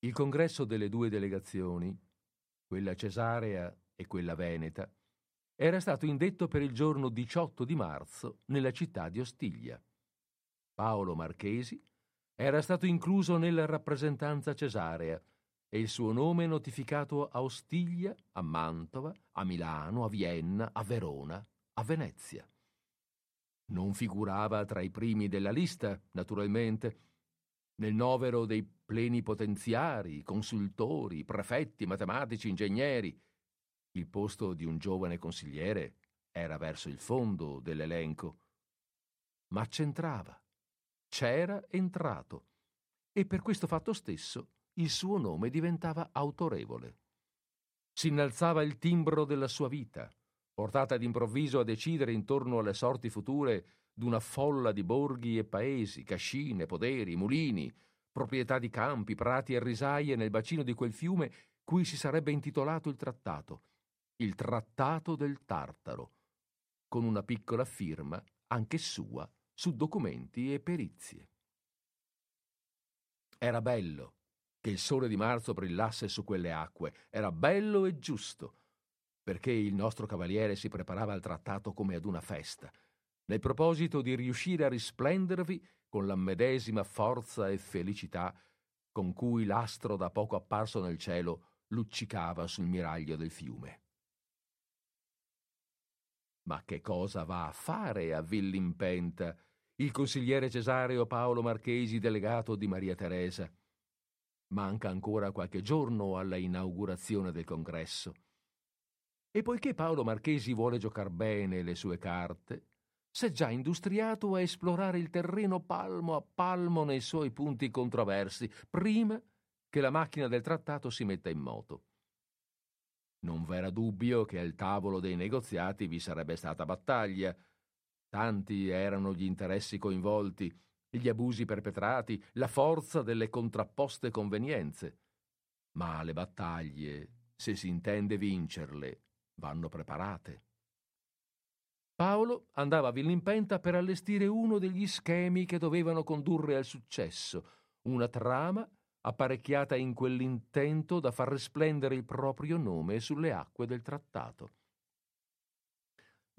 Il congresso delle due delegazioni, quella cesarea e quella veneta, era stato indetto per il giorno diciotto di marzo nella città di Ostiglia. Paolo Marchesi era stato incluso nella rappresentanza cesarea e il suo nome notificato a Ostiglia, a Mantova, a Milano, a Vienna, a Verona, a Venezia. Non figurava tra i primi della lista, naturalmente, nel novero dei plenipotenziari, consultori, prefetti, matematici, ingegneri. Il posto di un giovane consigliere era verso il fondo dell'elenco, ma c'entrava. C'era entrato e per questo fatto stesso il suo nome diventava autorevole. Si innalzava il timbro della sua vita, portata d'improvviso a decidere intorno alle sorti future d'una folla di borghi e paesi, cascine, poderi, mulini, proprietà di campi, prati e risaie nel bacino di quel fiume cui si sarebbe intitolato il trattato, il Trattato del Tartaro, con una piccola firma, anche sua, su documenti e perizie. Era bello che il sole di marzo brillasse su quelle acque, era bello e giusto, perché il nostro cavaliere si preparava al trattato come ad una festa, nel proposito di riuscire a risplendervi con la medesima forza e felicità con cui l'astro da poco apparso nel cielo luccicava sul miraglio del fiume. Ma che cosa va a fare a Villimpenta il consigliere cesareo Paolo Marchesi, delegato di Maria Teresa? Manca ancora qualche giorno alla inaugurazione del congresso. E poiché Paolo Marchesi vuole giocar bene le sue carte, s'è già industriato a esplorare il terreno palmo a palmo nei suoi punti controversi, prima che la macchina del trattato si metta in moto. Non v'era dubbio che al tavolo dei negoziati vi sarebbe stata battaglia. Tanti erano gli interessi coinvolti, gli abusi perpetrati, la forza delle contrapposte convenienze. Ma le battaglie, se si intende vincerle, vanno preparate. Paolo andava a Villimpenta per allestire uno degli schemi che dovevano condurre al successo, una trama apparecchiata in quell'intento da far risplendere il proprio nome sulle acque del trattato.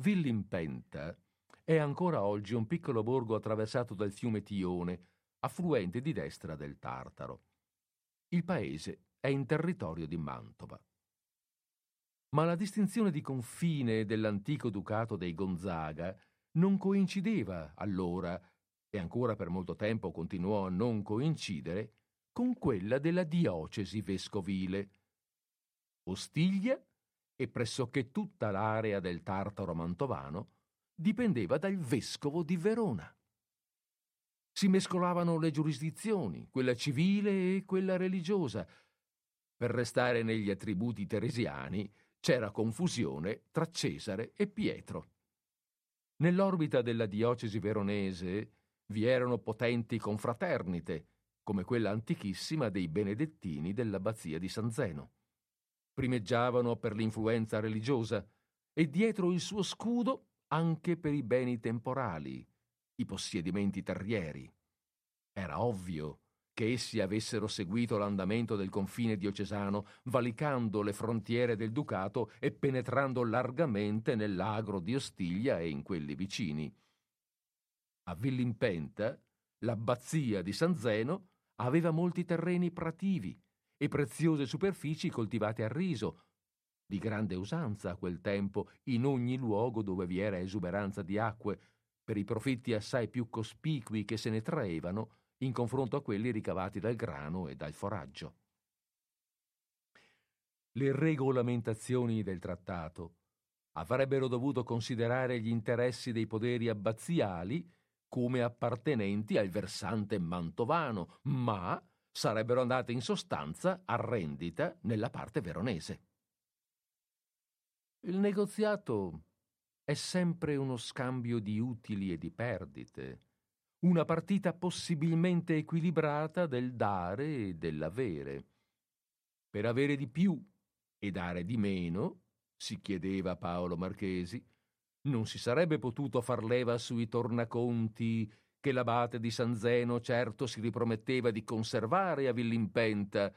Villimpenta è ancora oggi un piccolo borgo attraversato dal fiume Tione, affluente di destra del Tartaro. Il paese è in territorio di Mantova. Ma la distinzione di confine dell'antico ducato dei Gonzaga non coincideva allora, e ancora per molto tempo continuò a non coincidere, con quella della diocesi vescovile. Ostiglia e pressoché tutta l'area del Tartaro mantovano dipendeva dal vescovo di Verona. Si mescolavano le giurisdizioni, quella civile e quella religiosa. Per restare negli attributi teresiani, c'era confusione tra Cesare e Pietro. Nell'orbita della diocesi veronese vi erano potenti confraternite, come quella antichissima dei Benedettini dell'abbazia di San Zeno. Primeggiavano per l'influenza religiosa e dietro il suo scudo anche per i beni temporali, i possedimenti terrieri. Era ovvio che essi avessero seguito l'andamento del confine diocesano, valicando le frontiere del ducato e penetrando largamente nell'agro di Ostiglia e in quelli vicini. A Villimpenta, l'abbazia di San Zeno aveva molti terreni prativi e preziose superfici coltivate a riso, di grande usanza a quel tempo in ogni luogo dove vi era esuberanza di acque, per i profitti assai più cospicui che se ne traevano in confronto a quelli ricavati dal grano e dal foraggio. Le regolamentazioni del trattato avrebbero dovuto considerare gli interessi dei poderi abbaziali come appartenenti al versante mantovano, ma sarebbero andate in sostanza a rendita nella parte veronese. Il negoziato è sempre uno scambio di utili e di perdite, una partita possibilmente equilibrata del dare e dell'avere. Per avere di più e dare di meno, si chiedeva Paolo Marchesi, non si sarebbe potuto far leva sui tornaconti che l'abate di San Zeno certo si riprometteva di conservare a Villimpenta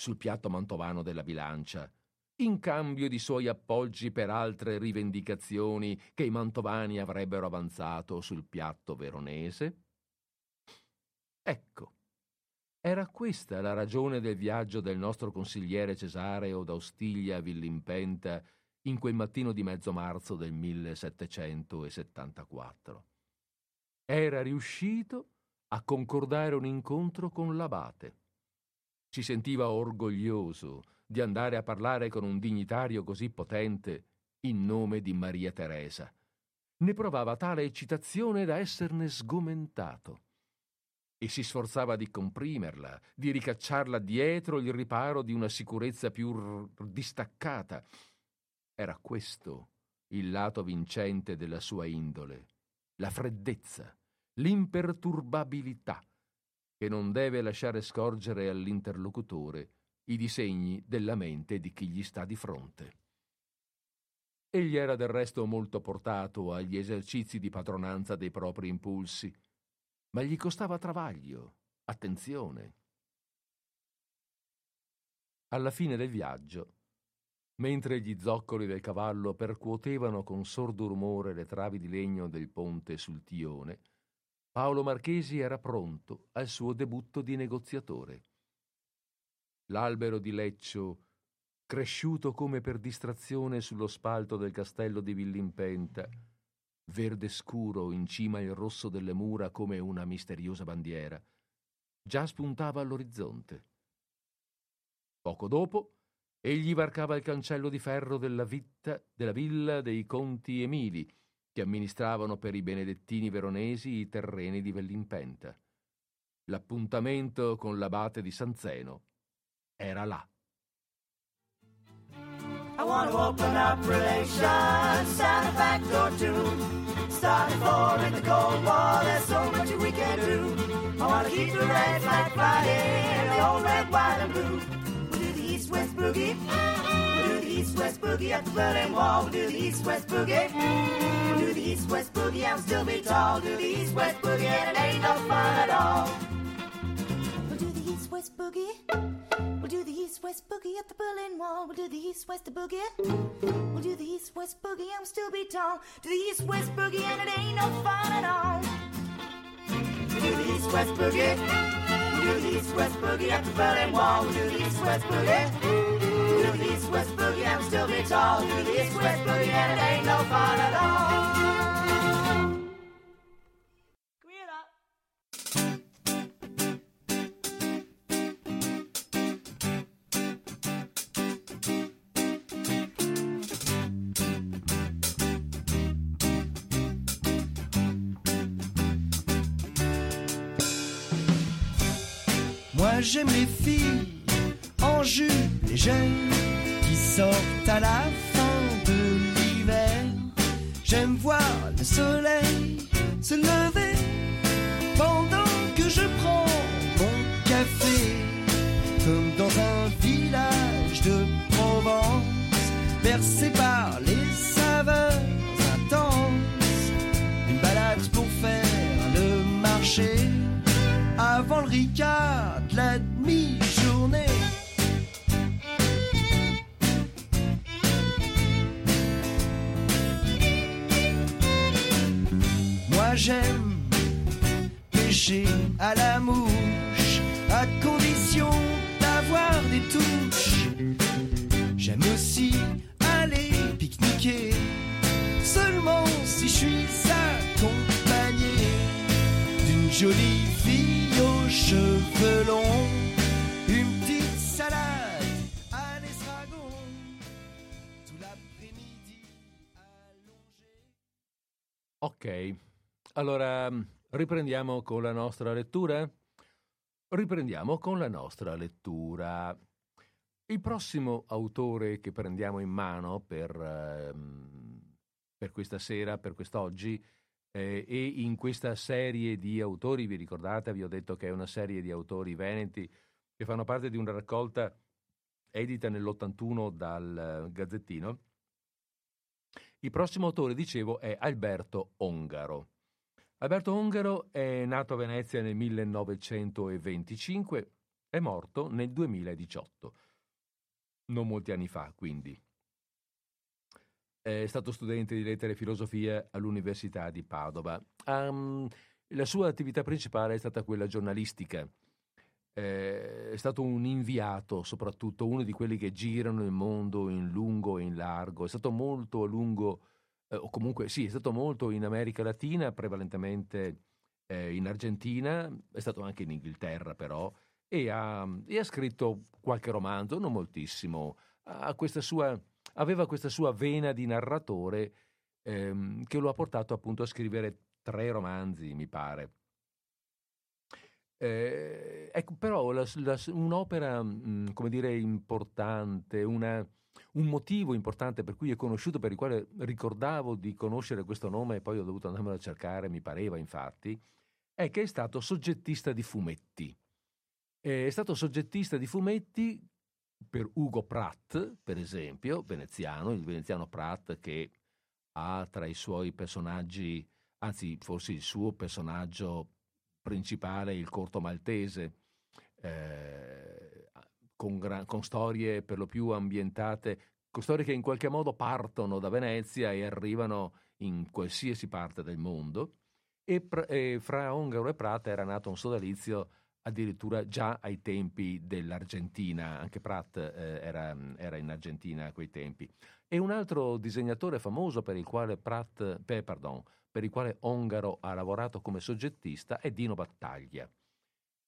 sul piatto mantovano della bilancia, in cambio di suoi appoggi per altre rivendicazioni che i mantovani avrebbero avanzato sul piatto veronese? Ecco, era questa la ragione del viaggio del nostro consigliere cesareo da Ostiglia a Villimpenta in quel mattino di mezzo marzo del millesettecentosettantaquattro. Era riuscito a concordare un incontro con l'abate. Si sentiva orgoglioso di andare a parlare con un dignitario così potente in nome di Maria Teresa. Ne provava tale eccitazione da esserne sgomentato e si sforzava di comprimerla, di ricacciarla dietro il riparo di una sicurezza più r- distaccata. Era questo il lato vincente della sua indole, la freddezza, l'imperturbabilità, che non deve lasciare scorgere all'interlocutore i disegni della mente di chi gli sta di fronte. Egli era del resto molto portato agli esercizi di padronanza dei propri impulsi, ma gli costava travaglio, attenzione. Alla fine del viaggio, mentre gli zoccoli del cavallo percuotevano con sordo rumore le travi di legno del ponte sul Tione, Paolo Marchesi era pronto al suo debutto di negoziatore. L'albero di leccio, cresciuto come per distrazione sullo spalto del castello di Villimpenta, verde scuro in cima il rosso delle mura come una misteriosa bandiera, già spuntava all'orizzonte. Poco dopo, egli varcava il cancello di ferro della, vita, della villa dei Conti Emili, che amministravano per i benedettini veronesi i terreni di Villimpenta. L'appuntamento con l'abate di San Zeno era là. I want to open up relations and a back door too. Starting for in the cold war, there's so much we can do. I want to keep the red flag flying, the old red, white and blue. East-West boogie, we'll do the East-West boogie at the Berlin Wall. We'll do the East-West boogie, we'll do the East-West boogie. I'll still be tall. We'll do the East-West boogie, and it ain't no fun at all. We'll do the East-West boogie, we'll do the East-West boogie at the Berlin Wall. We'll do the East-West boogie, we'll do the East-West boogie. I'll still be tall. Do the East-West boogie, and it ain't no fun at all. We'll do the East-West boogie. We'll do the East-West boogie at the Berlin Wall. We'll do the East-West boogie. We'll do the East-West boogie and we'll still be tall. We'll do the East-West boogie and it ain't no fun at all. Come here J'aime les filles en jupe, les jeunes qui sortent à la fin de l'hiver. J'aime voir le soleil se lever pendant que je prends mon café. Comme dans un village de Provence, bercé par les saveurs intenses. Une balade pour faire le marché avant le Ricard de la demi-journée. Moi j'aime pêcher à la mouche, à condition d'avoir des touches. J'aime aussi aller pique-niquer, seulement si je suis accompagné d'une jolie fille aux cheveux longs, une petite salade à l'estragon, tout l'après-midi allongé. Ok, allora riprendiamo con la nostra lettura. Riprendiamo con la nostra lettura. Il prossimo autore che prendiamo in mano per, ehm, per questa sera, per quest'oggi, Eh, e in questa serie di autori, vi ricordate, vi ho detto che è una serie di autori veneti che fanno parte di una raccolta edita nell'ottantuno dal uh, Gazzettino. Il prossimo autore, dicevo, è Alberto Ongaro. Alberto Ongaro è nato a Venezia nel millenovecentoventicinque, è morto nel duemiladiciotto, non molti anni fa, quindi. È stato studente di lettere e filosofia all'Università di Padova. Um, la sua attività principale è stata quella giornalistica. Eh, è stato un inviato, soprattutto uno di quelli che girano il mondo in lungo e in largo. È stato molto a lungo, eh, o comunque sì, è stato molto in America Latina, prevalentemente eh, in Argentina, è stato anche in Inghilterra però, e ha, e ha scritto qualche romanzo, non moltissimo. Ha questa sua... Aveva questa sua vena di narratore ehm, che lo ha portato appunto a scrivere tre romanzi, mi pare. Eh, ecco, però la, la, un'opera, mh, come dire, importante, una, un motivo importante per cui è conosciuto, per il quale ricordavo di conoscere questo nome e poi ho dovuto andarmelo a cercare, mi pareva infatti, è che è stato soggettista di fumetti. È stato soggettista di fumetti per Ugo Pratt, per esempio, veneziano, il veneziano Pratt, che ha tra i suoi personaggi, anzi forse il suo personaggio principale, il corto maltese, eh, con, gran, con storie per lo più ambientate, con storie che in qualche modo partono da Venezia e arrivano in qualsiasi parte del mondo, e, e fra Ongaro e Pratt era nato un sodalizio addirittura già ai tempi dell'Argentina, anche Pratt eh, era, era in Argentina a quei tempi. E un altro disegnatore famoso per il quale Pratt, beh, pardon, per il quale Ongaro ha lavorato come soggettista è Dino Battaglia.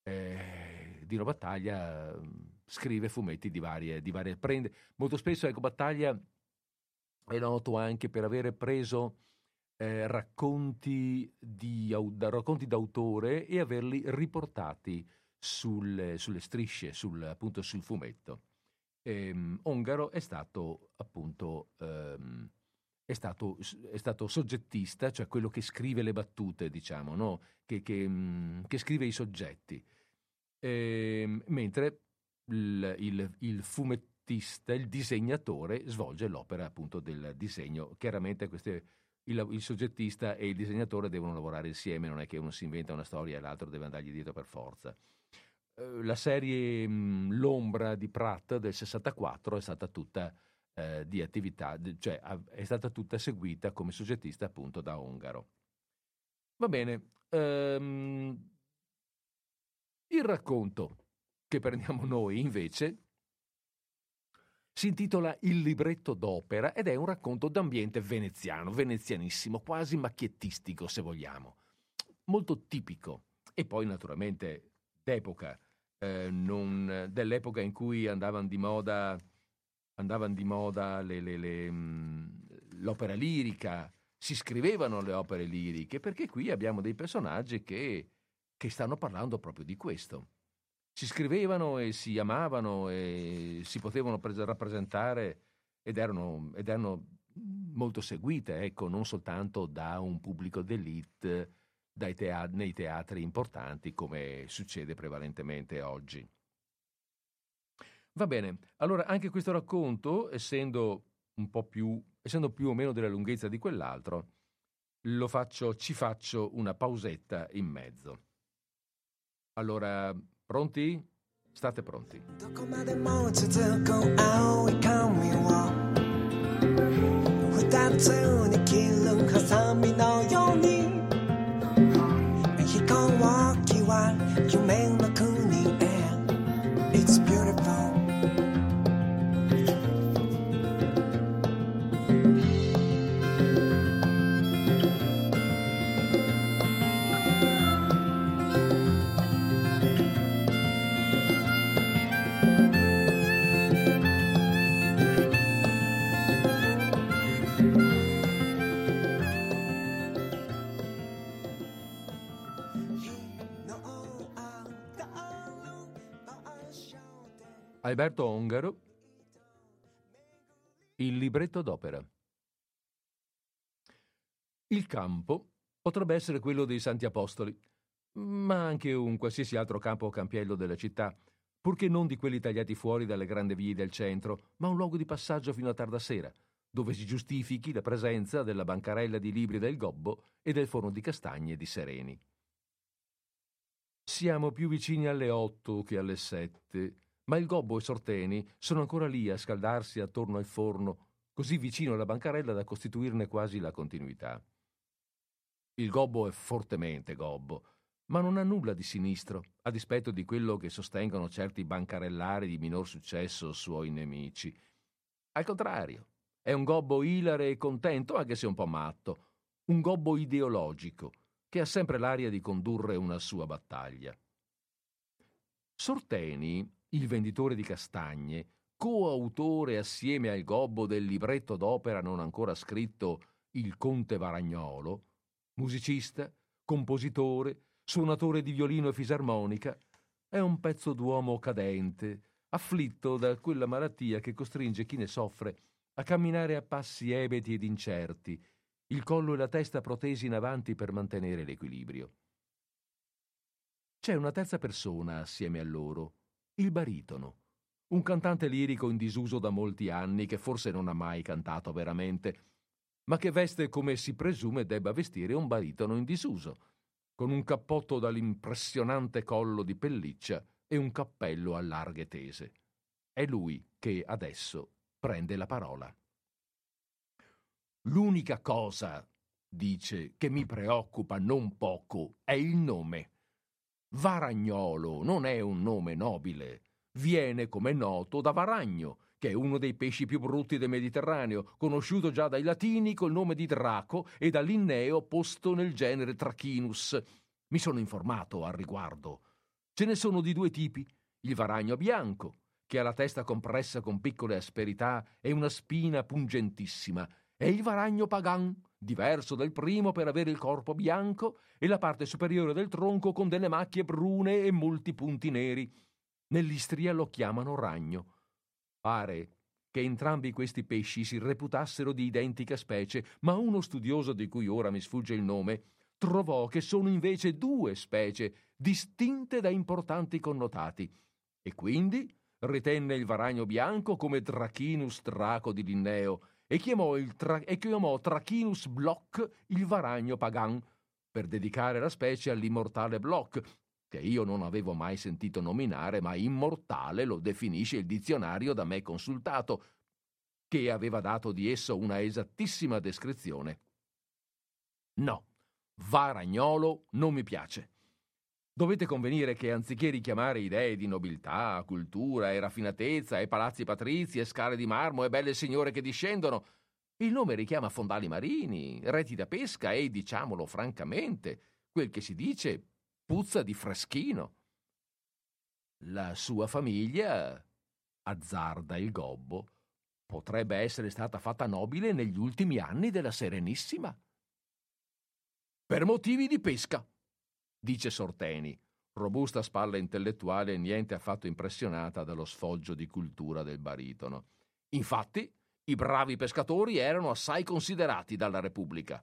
Eh, Dino Battaglia scrive fumetti di varie, di varie prende. Molto spesso, ecco, Battaglia è noto anche per avere preso eh, racconti, di, racconti d'autore e averli riportati sul, sulle strisce, sul, appunto sul fumetto. Eh, Ongaro è stato appunto ehm, È stato, è stato soggettista, cioè quello che scrive le battute, diciamo, no? che, che, che scrive i soggetti. E, mentre il, il, il fumettista, il disegnatore, svolge l'opera appunto del disegno. Chiaramente queste, il, il soggettista e il disegnatore devono lavorare insieme, non è che uno si inventa una storia e l'altro deve andargli dietro per forza. La serie L'ombra di Pratt del sessantaquattro è stata tutta... di attività, cioè è stata tutta seguita come soggettista appunto da Ongaro. Va bene, ehm, il racconto che prendiamo noi invece si intitola Il libretto d'opera ed è un racconto d'ambiente veneziano, venezianissimo, quasi macchiettistico se vogliamo, molto tipico e poi naturalmente d'epoca, eh, non, dell'epoca in cui andavano di moda andavano di moda le, le, le, l'opera lirica, si scrivevano le opere liriche, perché qui abbiamo dei personaggi che, che stanno parlando proprio di questo. Si scrivevano e si amavano e si potevano pre- rappresentare ed erano, ed erano molto seguite, ecco, non soltanto da un pubblico d'élite dai teat- nei teatri importanti come succede prevalentemente oggi. Va bene, allora anche questo racconto, essendo un po' più, essendo più o meno della lunghezza di quell'altro, lo faccio, ci faccio una pausetta in mezzo. Allora, pronti? State pronti. Alberto Ongaro, il libretto d'opera. Il campo potrebbe essere quello dei Santi Apostoli, ma anche un qualsiasi altro campo o campiello della città, purché non di quelli tagliati fuori dalle grandi vie del centro, ma un luogo di passaggio fino a tarda sera, dove si giustifichi la presenza della bancarella di libri del Gobbo e del forno di castagne di Sereni. Siamo più vicini alle otto che alle sette, ma il Gobbo e Sorteni sono ancora lì a scaldarsi attorno al forno, così vicino alla bancarella da costituirne quasi la continuità. Il Gobbo è fortemente Gobbo, ma non ha nulla di sinistro, a dispetto di quello che sostengono certi bancarellari di minor successo suoi nemici. Al contrario, è un Gobbo ilare e contento, anche se un po' matto, un Gobbo ideologico, che ha sempre l'aria di condurre una sua battaglia. Sorteni, il venditore di castagne, coautore assieme al Gobbo del libretto d'opera non ancora scritto Il Conte Varagnolo, musicista, compositore, suonatore di violino e fisarmonica, è un pezzo d'uomo cadente, afflitto da quella malattia che costringe chi ne soffre a camminare a passi ebeti ed incerti, il collo e la testa protesi in avanti per mantenere l'equilibrio. C'è una terza persona assieme a loro, il baritono, un cantante lirico in disuso da molti anni che forse non ha mai cantato veramente, ma che veste come si presume debba vestire un baritono in disuso, con un cappotto dall'impressionante collo di pelliccia e un cappello a larghe tese. È lui che adesso prende la parola. «L'unica cosa, dice, che mi preoccupa non poco è il nome. Varagnolo non è un nome nobile. Viene, come noto, da varagno, che è uno dei pesci più brutti del Mediterraneo, conosciuto già dai latini col nome di draco e da Linneo posto nel genere Trachinus. Mi sono informato al riguardo. Ce ne sono di due tipi: il varagno bianco, che ha la testa compressa con piccole asperità e una spina pungentissima, e il varagno pagan, diverso dal primo per avere il corpo bianco e la parte superiore del tronco con delle macchie brune e molti punti neri. Nell'Istria lo chiamano ragno. Pare che entrambi questi pesci si reputassero di identica specie, ma uno studioso, di cui ora mi sfugge il nome, trovò che sono invece due specie distinte da importanti connotati, e quindi ritenne il varagno bianco come Trachinus draco di Linneo e chiamò, il tra- e chiamò Trachinus Bloch il varagno pagan, per dedicare la specie all'immortale Bloch, che io non avevo mai sentito nominare, ma immortale lo definisce il dizionario da me consultato, che aveva dato di esso una esattissima descrizione. No, varagnolo non mi piace. Dovete convenire che, anziché richiamare idee di nobiltà, cultura e raffinatezza e palazzi patrizi e scale di marmo e belle signore che discendono, il nome richiama fondali marini, reti da pesca e, diciamolo francamente, quel che si dice, puzza di freschino. La sua famiglia, azzarda il gobbo, potrebbe essere stata fatta nobile negli ultimi anni della Serenissima. Per motivi di pesca, dice Sorteni, robusta spalla intellettuale e niente affatto impressionata dallo sfoggio di cultura del baritono. Infatti, i bravi pescatori erano assai considerati dalla Repubblica.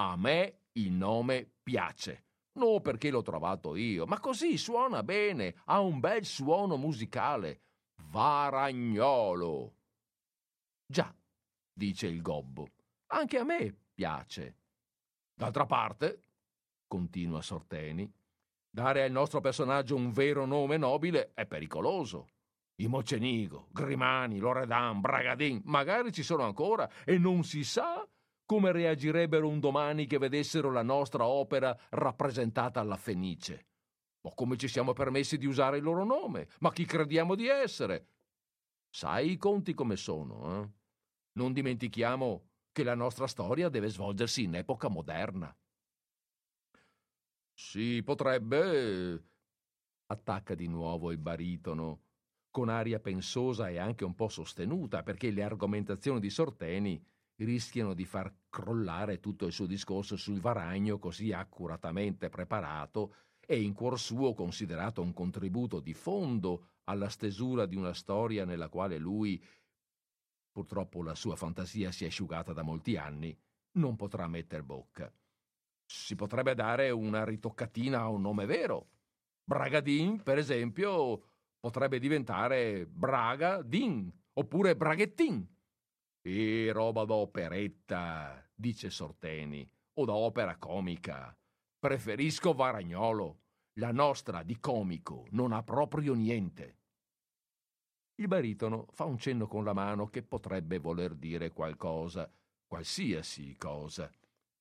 A me il nome piace. No, perché l'ho trovato io, ma così suona bene, ha un bel suono musicale. Varagnolo. Già, dice il gobbo, anche a me piace. D'altra parte, continua Sorteni, dare al nostro personaggio un vero nome nobile è pericoloso. I Mocenigo, Grimani, Loredan, Bragadin, magari ci sono ancora e non si sa come reagirebbero un domani che vedessero la nostra opera rappresentata alla Fenice. Ma come ci siamo permessi di usare il loro nome? Ma chi crediamo di essere? Sai i conti come sono, eh? Non dimentichiamo che la nostra storia deve svolgersi in epoca moderna. Si potrebbe, attacca di nuovo il baritono, con aria pensosa e anche un po' sostenuta, perché le argomentazioni di Sorteni rischiano di far crollare tutto il suo discorso sul varagno così accuratamente preparato e in cuor suo considerato un contributo di fondo alla stesura di una storia nella quale lui, purtroppo la sua fantasia si è asciugata da molti anni, non potrà metter bocca. Si potrebbe dare una ritoccatina a un nome vero. Bragadin, per esempio, potrebbe diventare Bragadin oppure Braghettin. E roba da operetta, dice Sorteni, o da opera comica. Preferisco varagnolo. La nostra di comico non ha proprio niente. Il baritono fa un cenno con la mano che potrebbe voler dire qualcosa, qualsiasi cosa.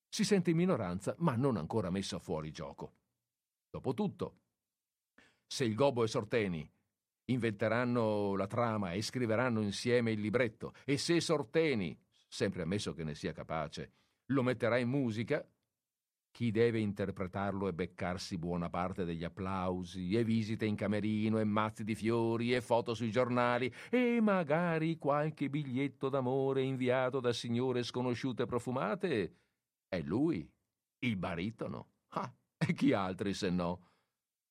Si sente in minoranza, ma non ancora messo fuori gioco. Dopotutto, se il gobbo e Sorteni inventeranno la trama e scriveranno insieme il libretto, e se Sorteni, sempre ammesso che ne sia capace, lo metterà in musica, chi deve interpretarlo e beccarsi buona parte degli applausi e visite in camerino e mazzi di fiori e foto sui giornali e magari qualche biglietto d'amore inviato da signore sconosciute e profumate, è lui, il baritono. Ah, e chi altri se no?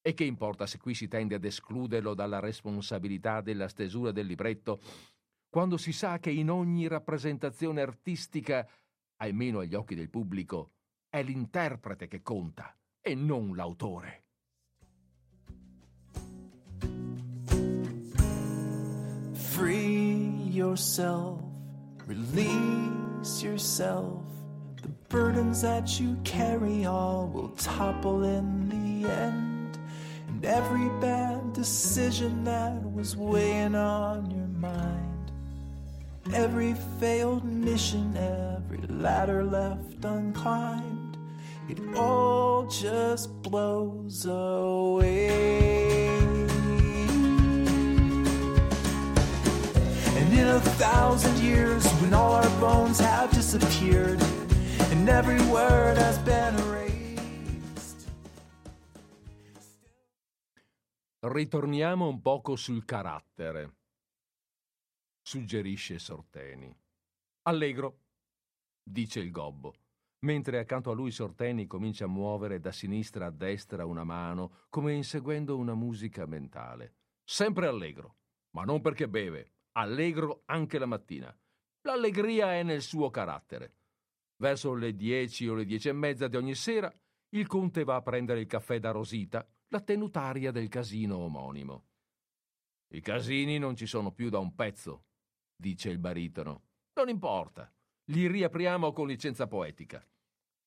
E che importa se qui si tende ad escluderlo dalla responsabilità della stesura del libretto, quando si sa che in ogni rappresentazione artistica, almeno agli occhi del pubblico, è l'interprete che conta e non l'autore. Free yourself, release yourself. The burdens that you carry all will topple in the end. And every bad decision that was weighing on your mind, every failed mission, every ladder left unclimbed, it all just blows away. And in a thousand years, when all our bones have disappeared, and every word has been erased. Ritorniamo un poco sul carattere, suggerisce Sorteni. Allegro, dice il Gobbo, mentre accanto a lui Sorteni comincia a muovere da sinistra a destra una mano, come inseguendo una musica mentale. Sempre allegro, ma non perché beve. Allegro anche la mattina. L'allegria è nel suo carattere. Verso le dieci o le dieci e mezza di ogni sera, il conte va a prendere il caffè da Rosita, la tenutaria del casino omonimo. I casini non ci sono più da un pezzo, dice il baritono. Non importa, li riapriamo con licenza poetica.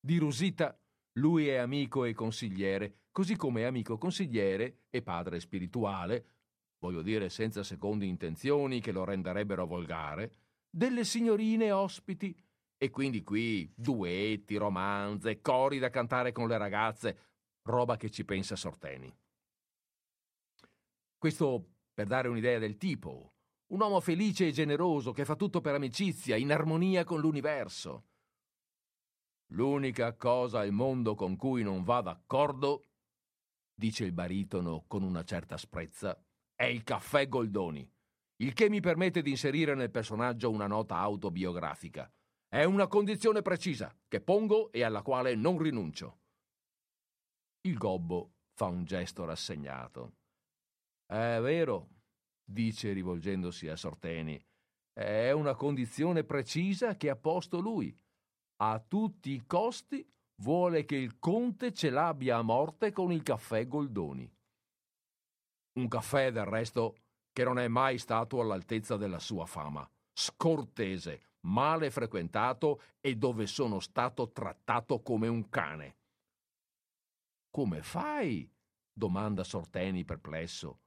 Di Rosita lui è amico e consigliere, così come è amico consigliere e padre spirituale, voglio dire senza seconde intenzioni che lo renderebbero volgare, delle signorine ospiti. E quindi qui duetti, romanze, cori da cantare con le ragazze, roba che ci pensa Sorteni. Questo per dare un'idea del tipo, un uomo felice e generoso che fa tutto per amicizia, in armonia con l'universo. L'unica cosa al mondo con cui non va d'accordo, dice il baritono con una certa sprezza, è il caffè Goldoni, il che mi permette di inserire nel personaggio una nota autobiografica. È una condizione precisa che pongo e alla quale non rinuncio. Il Gobbo fa un gesto rassegnato. È vero, dice rivolgendosi a Sorteni, è una condizione precisa che ha posto lui. A tutti i costi vuole che il conte ce l'abbia a morte con il caffè Goldoni. Un caffè del resto che non è mai stato all'altezza della sua fama. Scortese, male frequentato e dove sono stato trattato come un cane. Come fai? Domanda Sorteni perplesso.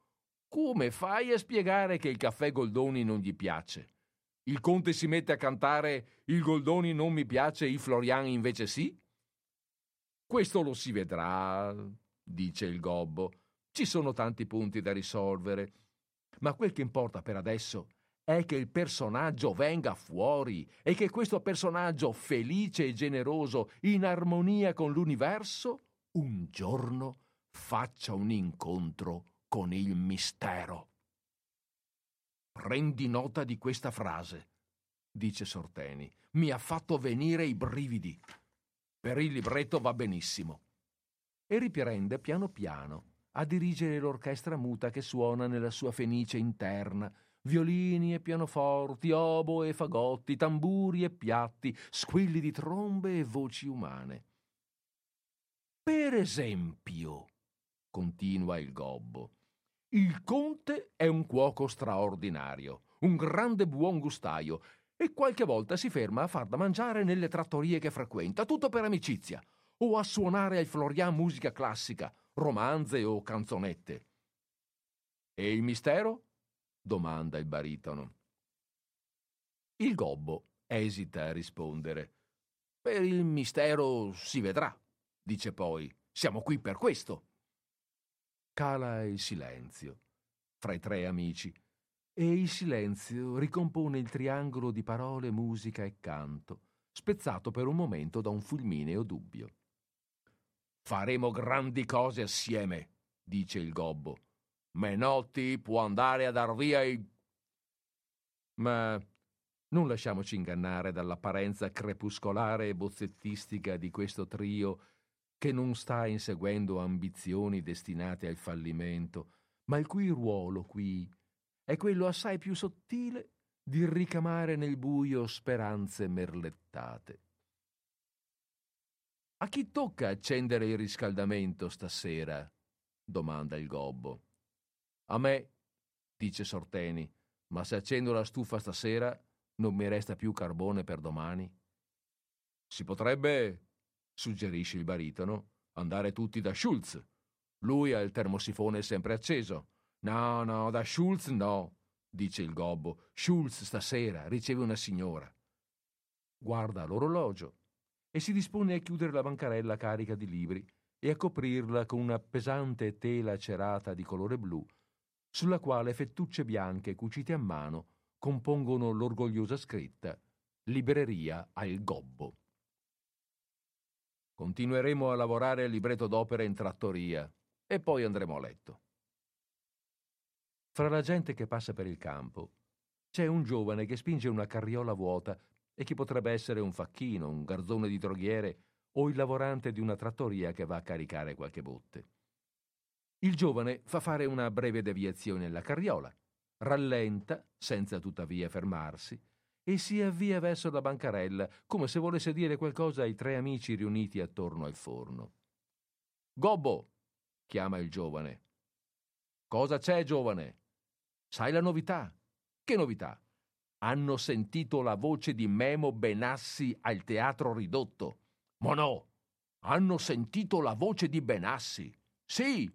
Come fai a spiegare che il caffè Goldoni non gli piace? Il conte si mette a cantare «Il Goldoni non mi piace, il Florian invece sì»? Questo lo si vedrà, dice il Gobbo. Ci sono tanti punti da risolvere, ma quel che importa per adesso è che il personaggio venga fuori e che questo personaggio felice e generoso, in armonia con l'universo, un giorno faccia un incontro con il mistero. Prendi nota di questa frase, dice Sorteni. Mi ha fatto venire i brividi. Per il libretto va benissimo. E riprende piano piano a dirigere l'orchestra muta che suona nella sua fenice interna, violini e pianoforti, oboe e fagotti, tamburi e piatti, squilli di trombe e voci umane. Per esempio, continua il Gobbo, il conte è un cuoco straordinario, un grande buon gustaio, e qualche volta si ferma a far da mangiare nelle trattorie che frequenta, tutto per amicizia, o a suonare al Florian musica classica, romanze o canzonette. E il mistero? Domanda il baritono. Il Gobbo esita a rispondere. Per il mistero si vedrà, dice poi. Siamo qui per questo. Cala il silenzio fra i tre amici e il silenzio ricompone il triangolo di parole, musica e canto, spezzato per un momento da un fulmineo dubbio. Faremo grandi cose assieme, dice il Gobbo. Menotti può andare a dar via i... Ma non lasciamoci ingannare dall'apparenza crepuscolare e bozzettistica di questo trio che non sta inseguendo ambizioni destinate al fallimento, ma il cui ruolo qui è quello assai più sottile di ricamare nel buio speranze merlettate. «A chi tocca accendere il riscaldamento stasera?» domanda il gobbo. «A me», dice Sorteni, «ma se accendo la stufa stasera non mi resta più carbone per domani». «Si potrebbe», suggerisce il baritono, «andare tutti da Schulz. Lui ha il termosifone sempre acceso». «No, no, da Schulz no», dice il gobbo. «Schulz stasera riceve una signora». Guarda l'orologio e si dispone a chiudere la bancarella carica di libri e a coprirla con una pesante tela cerata di colore blu, sulla quale fettucce bianche cucite a mano compongono l'orgogliosa scritta «Libreria al Gobbo». «Continueremo a lavorare al libretto d'opera in trattoria e poi andremo a letto». Fra la gente che passa per il campo c'è un giovane che spinge una carriola vuota e che potrebbe essere un facchino, un garzone di droghiere o il lavorante di una trattoria che va a caricare qualche botte. Il giovane fa fare una breve deviazione alla carriola, rallenta senza tuttavia fermarsi e si avvia verso la bancarella come se volesse dire qualcosa ai tre amici riuniti attorno al forno. «Gobbo!» chiama il giovane. «Cosa c'è, giovane?» «Sai la novità?» «Che novità?» «Hanno sentito la voce di Memo Benassi al Teatro Ridotto». «Ma no! Hanno sentito la voce di Benassi!» «Sì!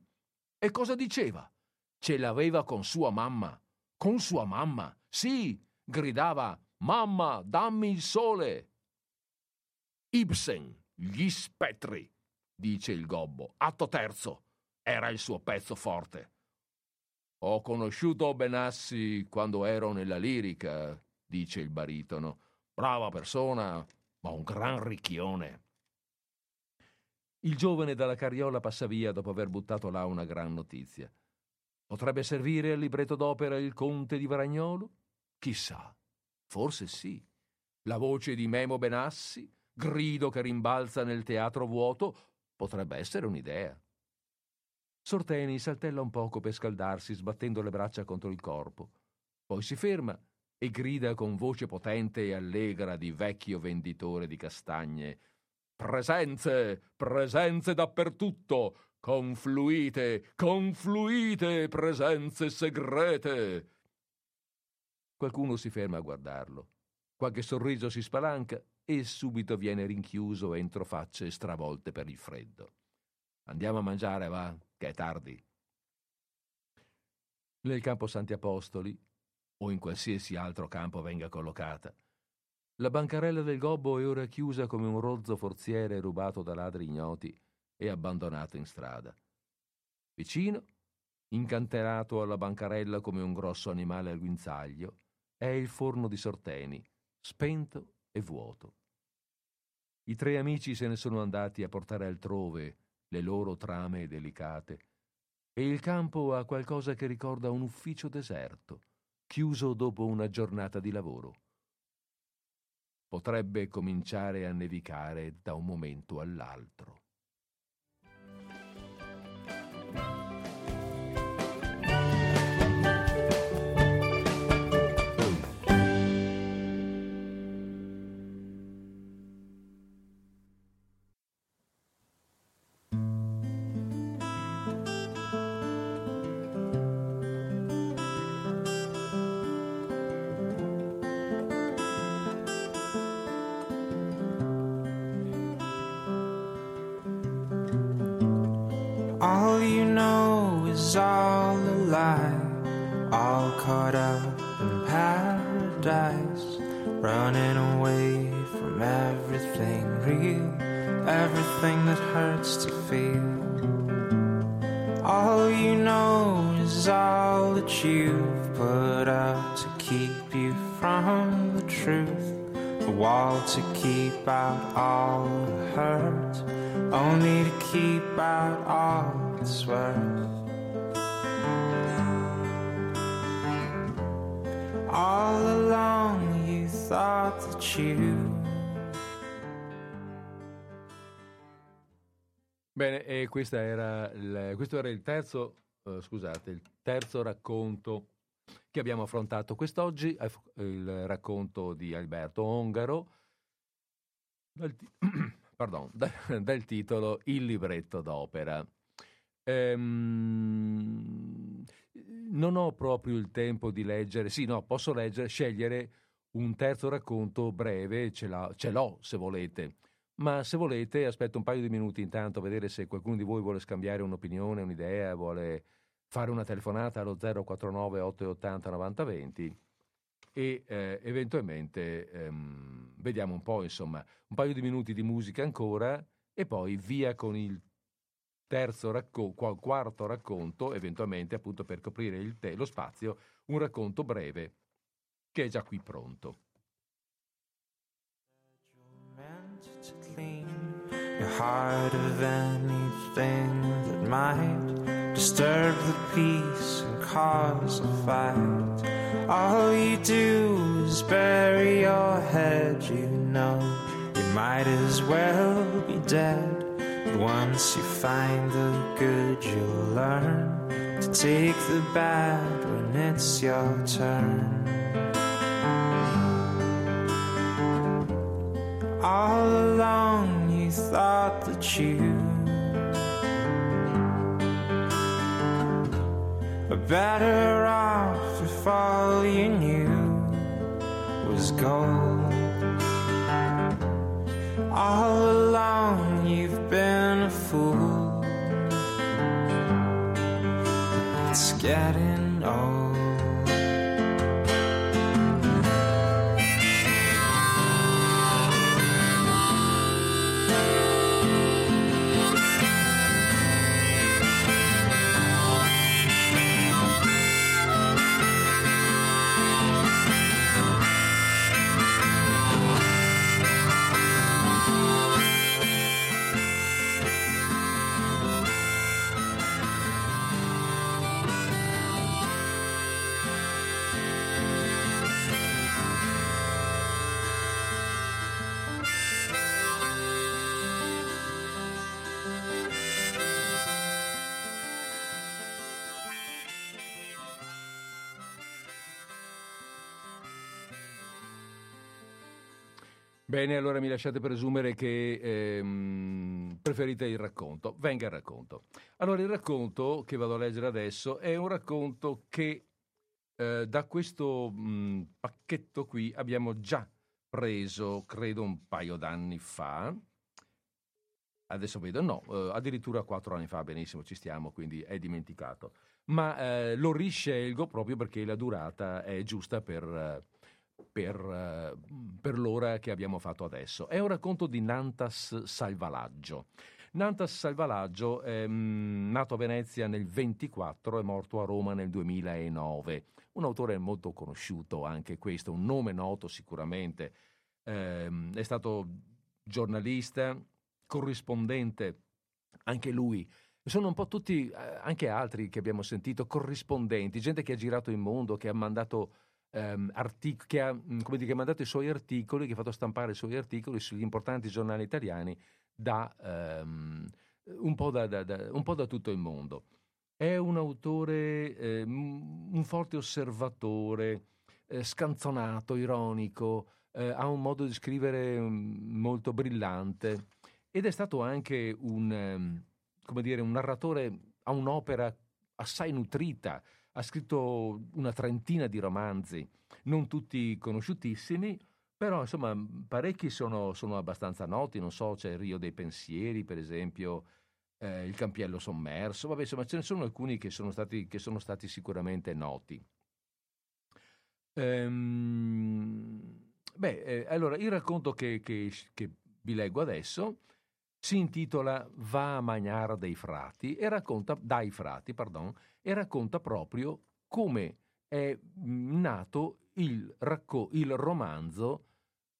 E cosa diceva?» «Ce l'aveva con sua mamma!» «Con sua mamma! Sì!» Gridava: «Mamma, dammi il sole!» «Ibsen, gli spettri!» dice il gobbo. «Atto terzo! Era il suo pezzo forte!» «Ho conosciuto Benassi quando ero nella lirica», dice il baritono. «Brava persona, ma un gran ricchione!» Il giovane dalla carriola passa via dopo aver buttato là una gran notizia. Potrebbe servire al libretto d'opera Il Conte di Varagnolo? Chissà, forse sì. La voce di Memo Benassi, grido che rimbalza nel teatro vuoto, potrebbe essere un'idea. Sorteni saltella un poco per scaldarsi, sbattendo le braccia contro il corpo. Poi si ferma e grida con voce potente e allegra di vecchio venditore di castagne: «Presenze, presenze dappertutto! Confluite, confluite, presenze segrete!» Qualcuno si ferma a guardarlo. Qualche sorriso si spalanca e subito viene rinchiuso entro facce stravolte per il freddo. «Andiamo a mangiare, va, che è tardi!» Nel campo Santi Apostoli, o in qualsiasi altro campo venga collocata, la bancarella del gobbo è ora chiusa come un rozzo forziere rubato da ladri ignoti e abbandonato in strada. Vicino, incanterato alla bancarella come un grosso animale al guinzaglio, è il forno di Sorteni, spento e vuoto. I tre amici se ne sono andati a portare altrove le loro trame delicate e il campo ha qualcosa che ricorda un ufficio deserto, chiuso dopo una giornata di lavoro. Potrebbe cominciare a nevicare da un momento all'altro. Bene, e questa era il, questo era il terzo, eh, scusate, il terzo racconto che abbiamo affrontato quest'oggi, il racconto di Alberto Ongaro, dal, ti- pardon, dal, dal titolo Il libretto d'opera. Ehm, non ho proprio il tempo di leggere, sì, no, posso leggere, scegliere un terzo racconto breve, ce, l'ho, ce l'ho se volete. Ma se volete aspetto un paio di minuti intanto a vedere se qualcuno di voi vuole scambiare un'opinione, un'idea, vuole fare una telefonata allo zero quattro nove otto ottanta novanta venti e eh, eventualmente ehm, vediamo un po', insomma, un paio di minuti di musica ancora e poi via con il terzo racconto, quarto racconto, eventualmente appunto per coprire il te- lo spazio, un racconto breve che è già qui pronto. Your heart of anything that might disturb the peace and cause a fight. All you do is bury your head, you know you might as well be dead. But once you find the good, you'll learn to take the bad when it's your turn. All along you thought that you were better off if all you knew was gold. All along you've been a fool. It's getting old. Bene, allora mi lasciate presumere che ehm, preferite il racconto. Venga il racconto. Allora, il racconto che vado a leggere adesso è un racconto che eh, da questo mh, pacchetto qui abbiamo già preso, credo, un paio d'anni fa. Adesso vedo, no, eh, addirittura quattro anni fa, benissimo, ci stiamo, quindi è dimenticato. Ma eh, lo riscelgo proprio perché la durata è giusta per... Eh, Per, per l'ora che abbiamo fatto adesso. È un racconto di Nantas Salvalaggio. Nantas Salvalaggio è mh, nato a Venezia nel ventiquattro e morto a Roma nel duemilanove. Un autore molto conosciuto anche questo, un nome noto sicuramente. Ehm, è stato giornalista, corrispondente, anche lui. Sono un po' tutti, anche altri che abbiamo sentito, corrispondenti, gente che ha girato il mondo, che ha mandato... Artic- che ha come dire, che ha mandato i suoi articoli, che ha fatto stampare i suoi articoli sugli importanti giornali italiani da, um, un, po da, da, da un po' da tutto il mondo. È un autore, eh, un forte osservatore, eh, scanzonato, ironico, eh, ha un modo di scrivere molto brillante ed è stato anche un, um, come dire, un narratore a un'opera assai nutrita. Ha scritto una trentina di romanzi, non tutti conosciutissimi, però insomma parecchi sono, sono abbastanza noti, non so, c'è Il Rio dei Pensieri, per esempio, eh, Il Campiello Sommerso, vabbè, insomma ce ne sono alcuni che sono stati, che sono stati sicuramente noti. Ehm, beh, eh, allora il racconto che, che, che vi leggo adesso si intitola Va a magnar dei frati e racconta, dai frati, pardon, e racconta proprio come è nato il, racco- il romanzo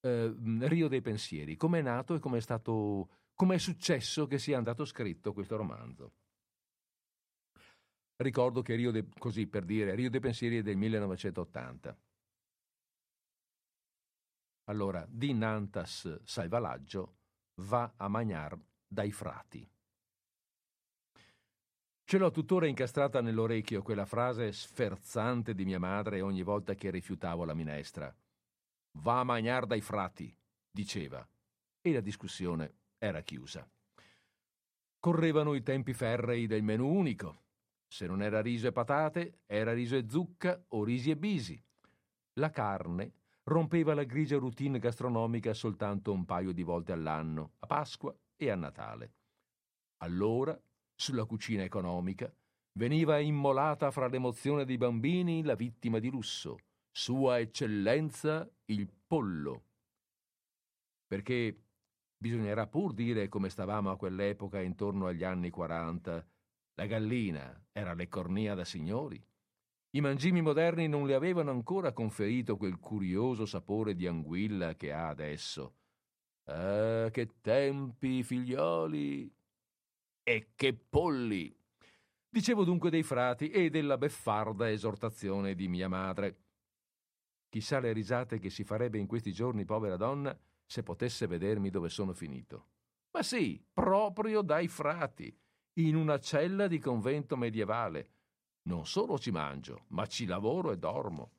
eh, Rio dei Pensieri, come è nato e come è stato, come è successo che sia andato scritto questo romanzo. Ricordo che Rio de- così per dire, Rio dei Pensieri è del millenovecentottanta. Allora, di Nantas Salvalaggio, Va a magnar dai frati. Ce l'ho tuttora incastrata nell'orecchio quella frase sferzante di mia madre ogni volta che rifiutavo la minestra. «Va a magnar dai frati», diceva, e la discussione era chiusa. Correvano i tempi ferrei del menù unico. Se non era riso e patate, era riso e zucca o risi e bisi. La carne rompeva la grigia routine gastronomica soltanto un paio di volte all'anno, a Pasqua e a Natale. Allora, sulla cucina economica, veniva immolata fra l'emozione dei bambini la vittima di lusso, Sua Eccellenza il pollo. Perché bisognerà pur dire come stavamo a quell'epoca intorno agli anni quaranta. La gallina era l'ecornia da signori. I mangimi moderni non le avevano ancora conferito quel curioso sapore di anguilla che ha adesso. Ah, che tempi, figlioli! E che polli! Dicevo dunque dei frati e della beffarda esortazione di mia madre. Chissà le risate che si farebbe in questi giorni, povera donna, se potesse vedermi dove sono finito. Ma sì, proprio dai frati, in una cella di convento medievale. Non solo ci mangio, ma ci lavoro e dormo.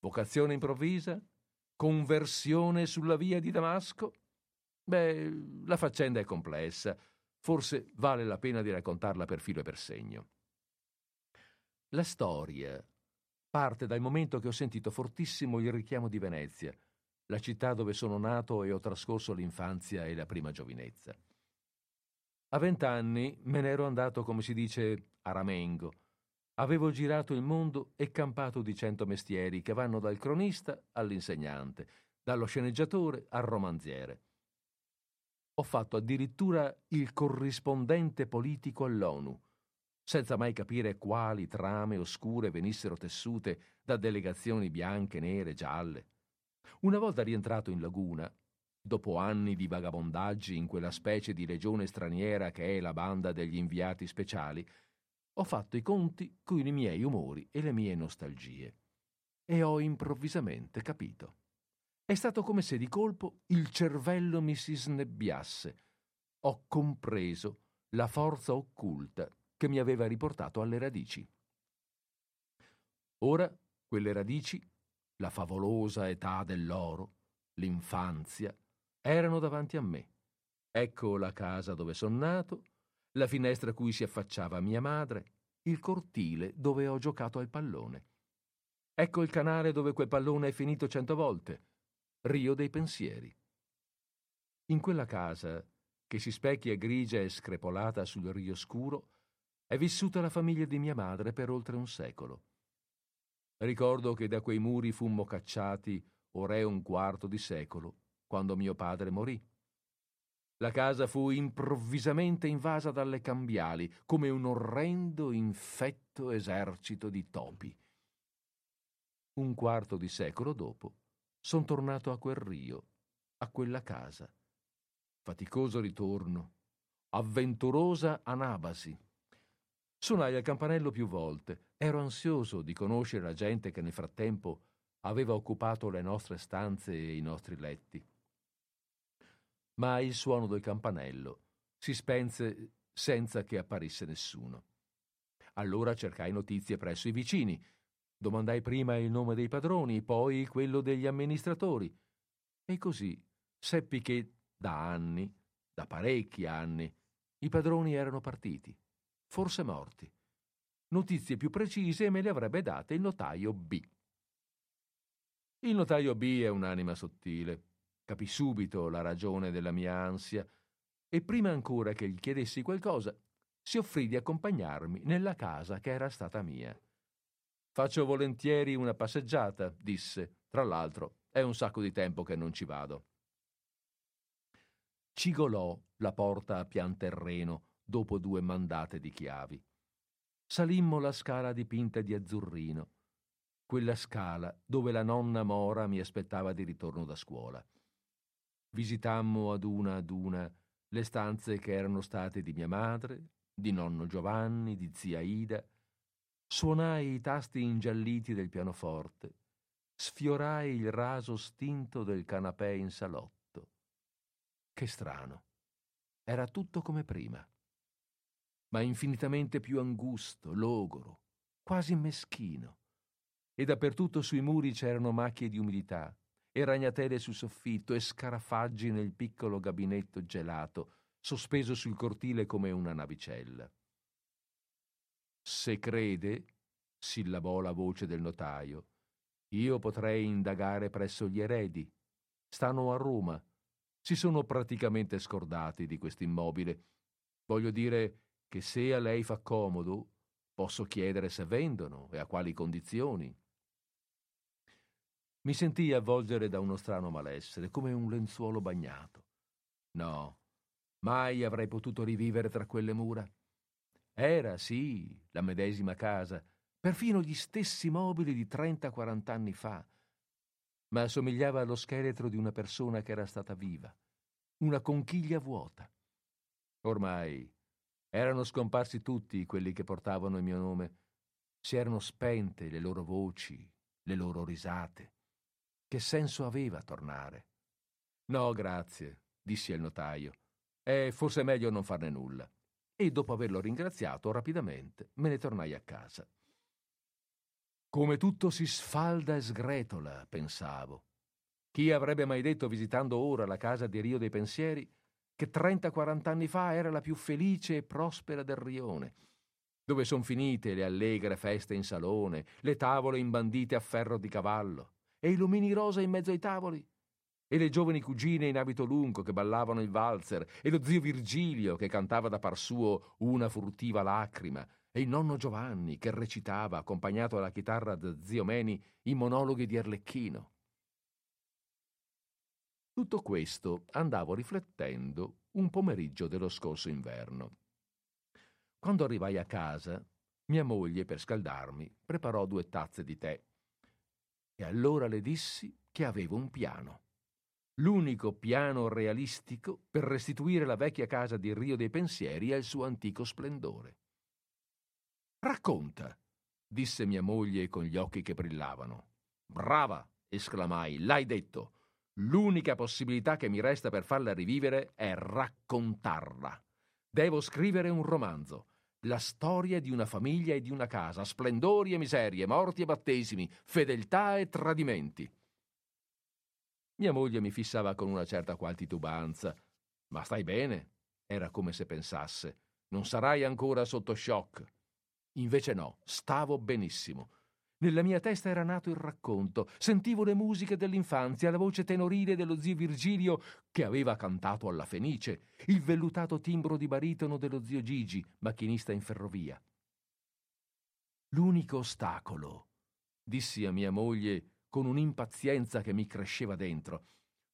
Vocazione improvvisa? Conversione sulla via di Damasco? Beh, la faccenda è complessa. Forse vale la pena di raccontarla per filo e per segno. La storia parte dal momento che ho sentito fortissimo il richiamo di Venezia, la città dove sono nato e ho trascorso l'infanzia e la prima giovinezza. A vent'anni me ne ero andato, come si dice, a ramengo. Avevo girato il mondo e campato di cento mestieri che vanno dal cronista all'insegnante, dallo sceneggiatore al romanziere. Ho fatto addirittura il corrispondente politico all'ONU, senza mai capire quali trame oscure venissero tessute da delegazioni bianche, nere, gialle. Una volta rientrato in laguna, dopo anni di vagabondaggi in quella specie di legione straniera che è la banda degli inviati speciali, ho fatto i conti con i miei umori e le mie nostalgie. E ho improvvisamente capito. È stato come se di colpo il cervello mi si snebbiasse. Ho compreso la forza occulta che mi aveva riportato alle radici. Ora, quelle radici, la favolosa età dell'oro, l'infanzia, erano davanti a me. Ecco la casa dove sono nato, la finestra a cui si affacciava mia madre, il cortile dove ho giocato al pallone. Ecco il canale dove quel pallone è finito cento volte, Rio dei pensieri. In quella casa, che si specchia grigia e screpolata sul Rio Scuro, è vissuta la famiglia di mia madre per oltre un secolo. Ricordo che da quei muri fummo cacciati oré un quarto di secolo, quando mio padre morì. La casa fu improvvisamente invasa dalle cambiali, come un orrendo, infetto esercito di topi. Un quarto di secolo dopo, sono tornato a quel rio, a quella casa. Faticoso ritorno, avventurosa anabasi. Suonai al campanello più volte, ero ansioso di conoscere la gente che nel frattempo aveva occupato le nostre stanze e i nostri letti. Ma il suono del campanello si spense senza che apparisse nessuno. Allora cercai notizie presso i vicini. Domandai prima il nome dei padroni, poi quello degli amministratori. E così seppi che da anni, da parecchi anni, i padroni erano partiti, forse morti. Notizie più precise me le avrebbe date il notaio B. Il notaio B è un'anima sottile. Capì subito la ragione della mia ansia e prima ancora che gli chiedessi qualcosa, si offrì di accompagnarmi nella casa che era stata mia. «Faccio volentieri una passeggiata», disse. «Tra l'altro, è un sacco di tempo che non ci vado». Cigolò la porta a pian terreno dopo due mandate di chiavi. Salimmo la scala dipinta di azzurrino, quella scala dove la nonna Mora mi aspettava di ritorno da scuola. Visitammo ad una ad una le stanze che erano state di mia madre, di nonno Giovanni, di zia Ida. Suonai i tasti ingialliti del pianoforte, sfiorai il raso stinto del canapè in salotto. Che strano, era tutto come prima. ma infinitamente più angusto, logoro, quasi meschino. E dappertutto sui muri c'erano macchie di umidità, e ragnatele sul soffitto, e scarafaggi nel piccolo gabinetto gelato, sospeso sul cortile come una navicella. «Se crede», sillabò la voce del notaio, «io potrei indagare presso gli eredi. Stanno a Roma. Si sono praticamente scordati di quest'immobile. Voglio dire che se a lei fa comodo, posso chiedere se vendono e a quali condizioni». Mi sentii avvolgere da uno strano malessere, come un lenzuolo bagnato. No, mai avrei potuto rivivere tra quelle mura. Era, sì, la medesima casa, perfino gli stessi mobili di trenta quaranta anni fa, ma assomigliava allo scheletro di una persona che era stata viva, una conchiglia vuota. Ormai erano scomparsi tutti quelli che portavano il mio nome. Si erano spente le loro voci, le loro risate. Che senso aveva tornare? «No, grazie», dissi al notaio. «È forse meglio non farne nulla». E dopo averlo ringraziato rapidamente me ne tornai a casa. Come tutto si sfalda e sgretola, pensavo. Chi avrebbe mai detto, visitando ora la casa di Rio dei Pensieri, che trenta quaranta anni fa era la più felice e prospera del rione, dove son finite le allegre feste in salone, le tavole imbandite a ferro di cavallo, e i lumini rosa in mezzo ai tavoli, e le giovani cugine in abito lungo che ballavano il valzer, e lo zio Virgilio che cantava da par suo Una furtiva lacrima, e il nonno Giovanni che recitava, accompagnato alla chitarra da zio Meni, i monologhi di Arlecchino. Tutto questo andavo riflettendo un pomeriggio dello scorso inverno. Quando arrivai a casa, mia moglie, per scaldarmi, preparò due tazze di tè. E allora le dissi che avevo un piano, l'unico piano realistico per restituire la vecchia casa di Rio dei Pensieri al suo antico splendore. «Racconta», disse mia moglie con gli occhi che brillavano. «Brava», esclamai, «l'hai detto. L'unica possibilità che mi resta per farla rivivere è raccontarla. Devo scrivere un romanzo. La storia di una famiglia e di una casa, splendori e miserie, morti e battesimi, fedeltà e tradimenti». Mia moglie mi fissava con una certa qual titubanza. «Ma stai bene?» Era come se pensasse. «Non sarai ancora sotto shock». Invece no, stavo benissimo. Nella mia testa era nato il racconto. Sentivo le musiche dell'infanzia, la voce tenorile dello zio Virgilio che aveva cantato alla Fenice, il vellutato timbro di baritono dello zio Gigi, macchinista in ferrovia. «L'unico ostacolo», dissi a mia moglie con un'impazienza che mi cresceva dentro,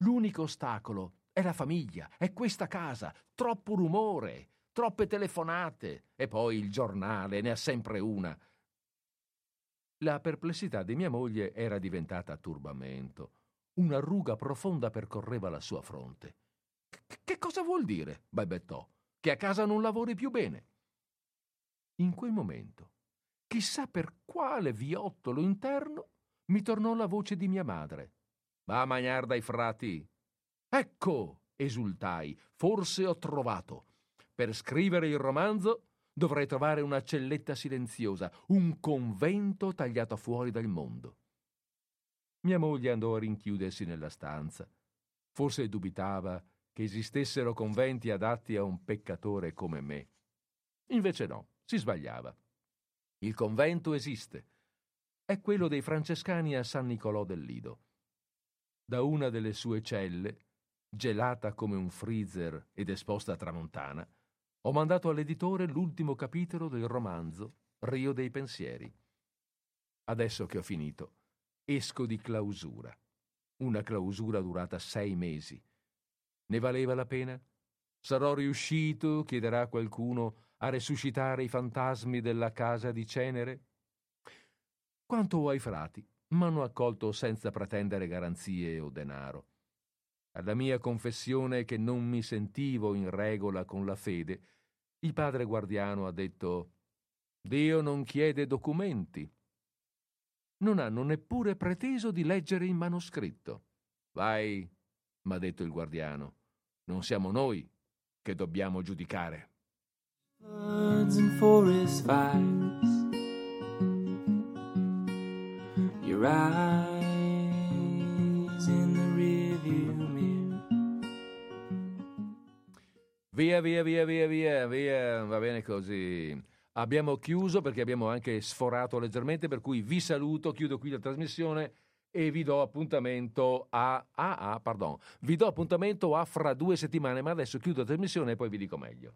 «l'unico ostacolo è la famiglia, è questa casa. Troppo rumore, troppe telefonate, e poi il giornale ne ha sempre una». La perplessità di mia moglie era diventata turbamento. Una ruga profonda percorreva la sua fronte. «Che cosa vuol dire?» balbettò. «Che a casa non lavori più bene?» In quel momento, chissà per quale viottolo interno, mi tornò la voce di mia madre. «Va a magnar dai frati!» «Ecco!» esultai. «Forse ho trovato. Per scrivere il romanzo dovrei trovare una celletta silenziosa, un convento tagliato fuori dal mondo». Mia moglie andò a rinchiudersi nella stanza. Forse dubitava che esistessero conventi adatti a un peccatore come me. Invece no, si sbagliava. Il convento esiste. È quello dei Francescani a San Nicolò del Lido. Da una delle sue celle, gelata come un freezer ed esposta a tramontana, ho mandato all'editore l'ultimo capitolo del romanzo Rio dei Pensieri. Adesso che ho finito, esco di clausura. Una clausura durata sei mesi. Ne valeva la pena? Sarò riuscito, chiederà qualcuno, a resuscitare i fantasmi della casa di cenere? Quanto ai frati, m'hanno accolto senza pretendere garanzie o denaro. Alla mia confessione che non mi sentivo in regola con la fede, il padre guardiano ha detto: «Dio non chiede documenti». Non hanno neppure preteso di leggere il manoscritto. «Vai», m'ha detto il guardiano, «non siamo noi che dobbiamo giudicare». woods and forest fires. Your eyes in the rearview mirror. Via, via, via, via, via, via, va bene così. Abbiamo chiuso perché abbiamo anche sforato leggermente, per cui vi saluto, chiudo qui la trasmissione e vi do appuntamento a ah, ah, pardon. Vi do appuntamento a fra due settimane, ma adesso chiudo la trasmissione e poi vi dico meglio.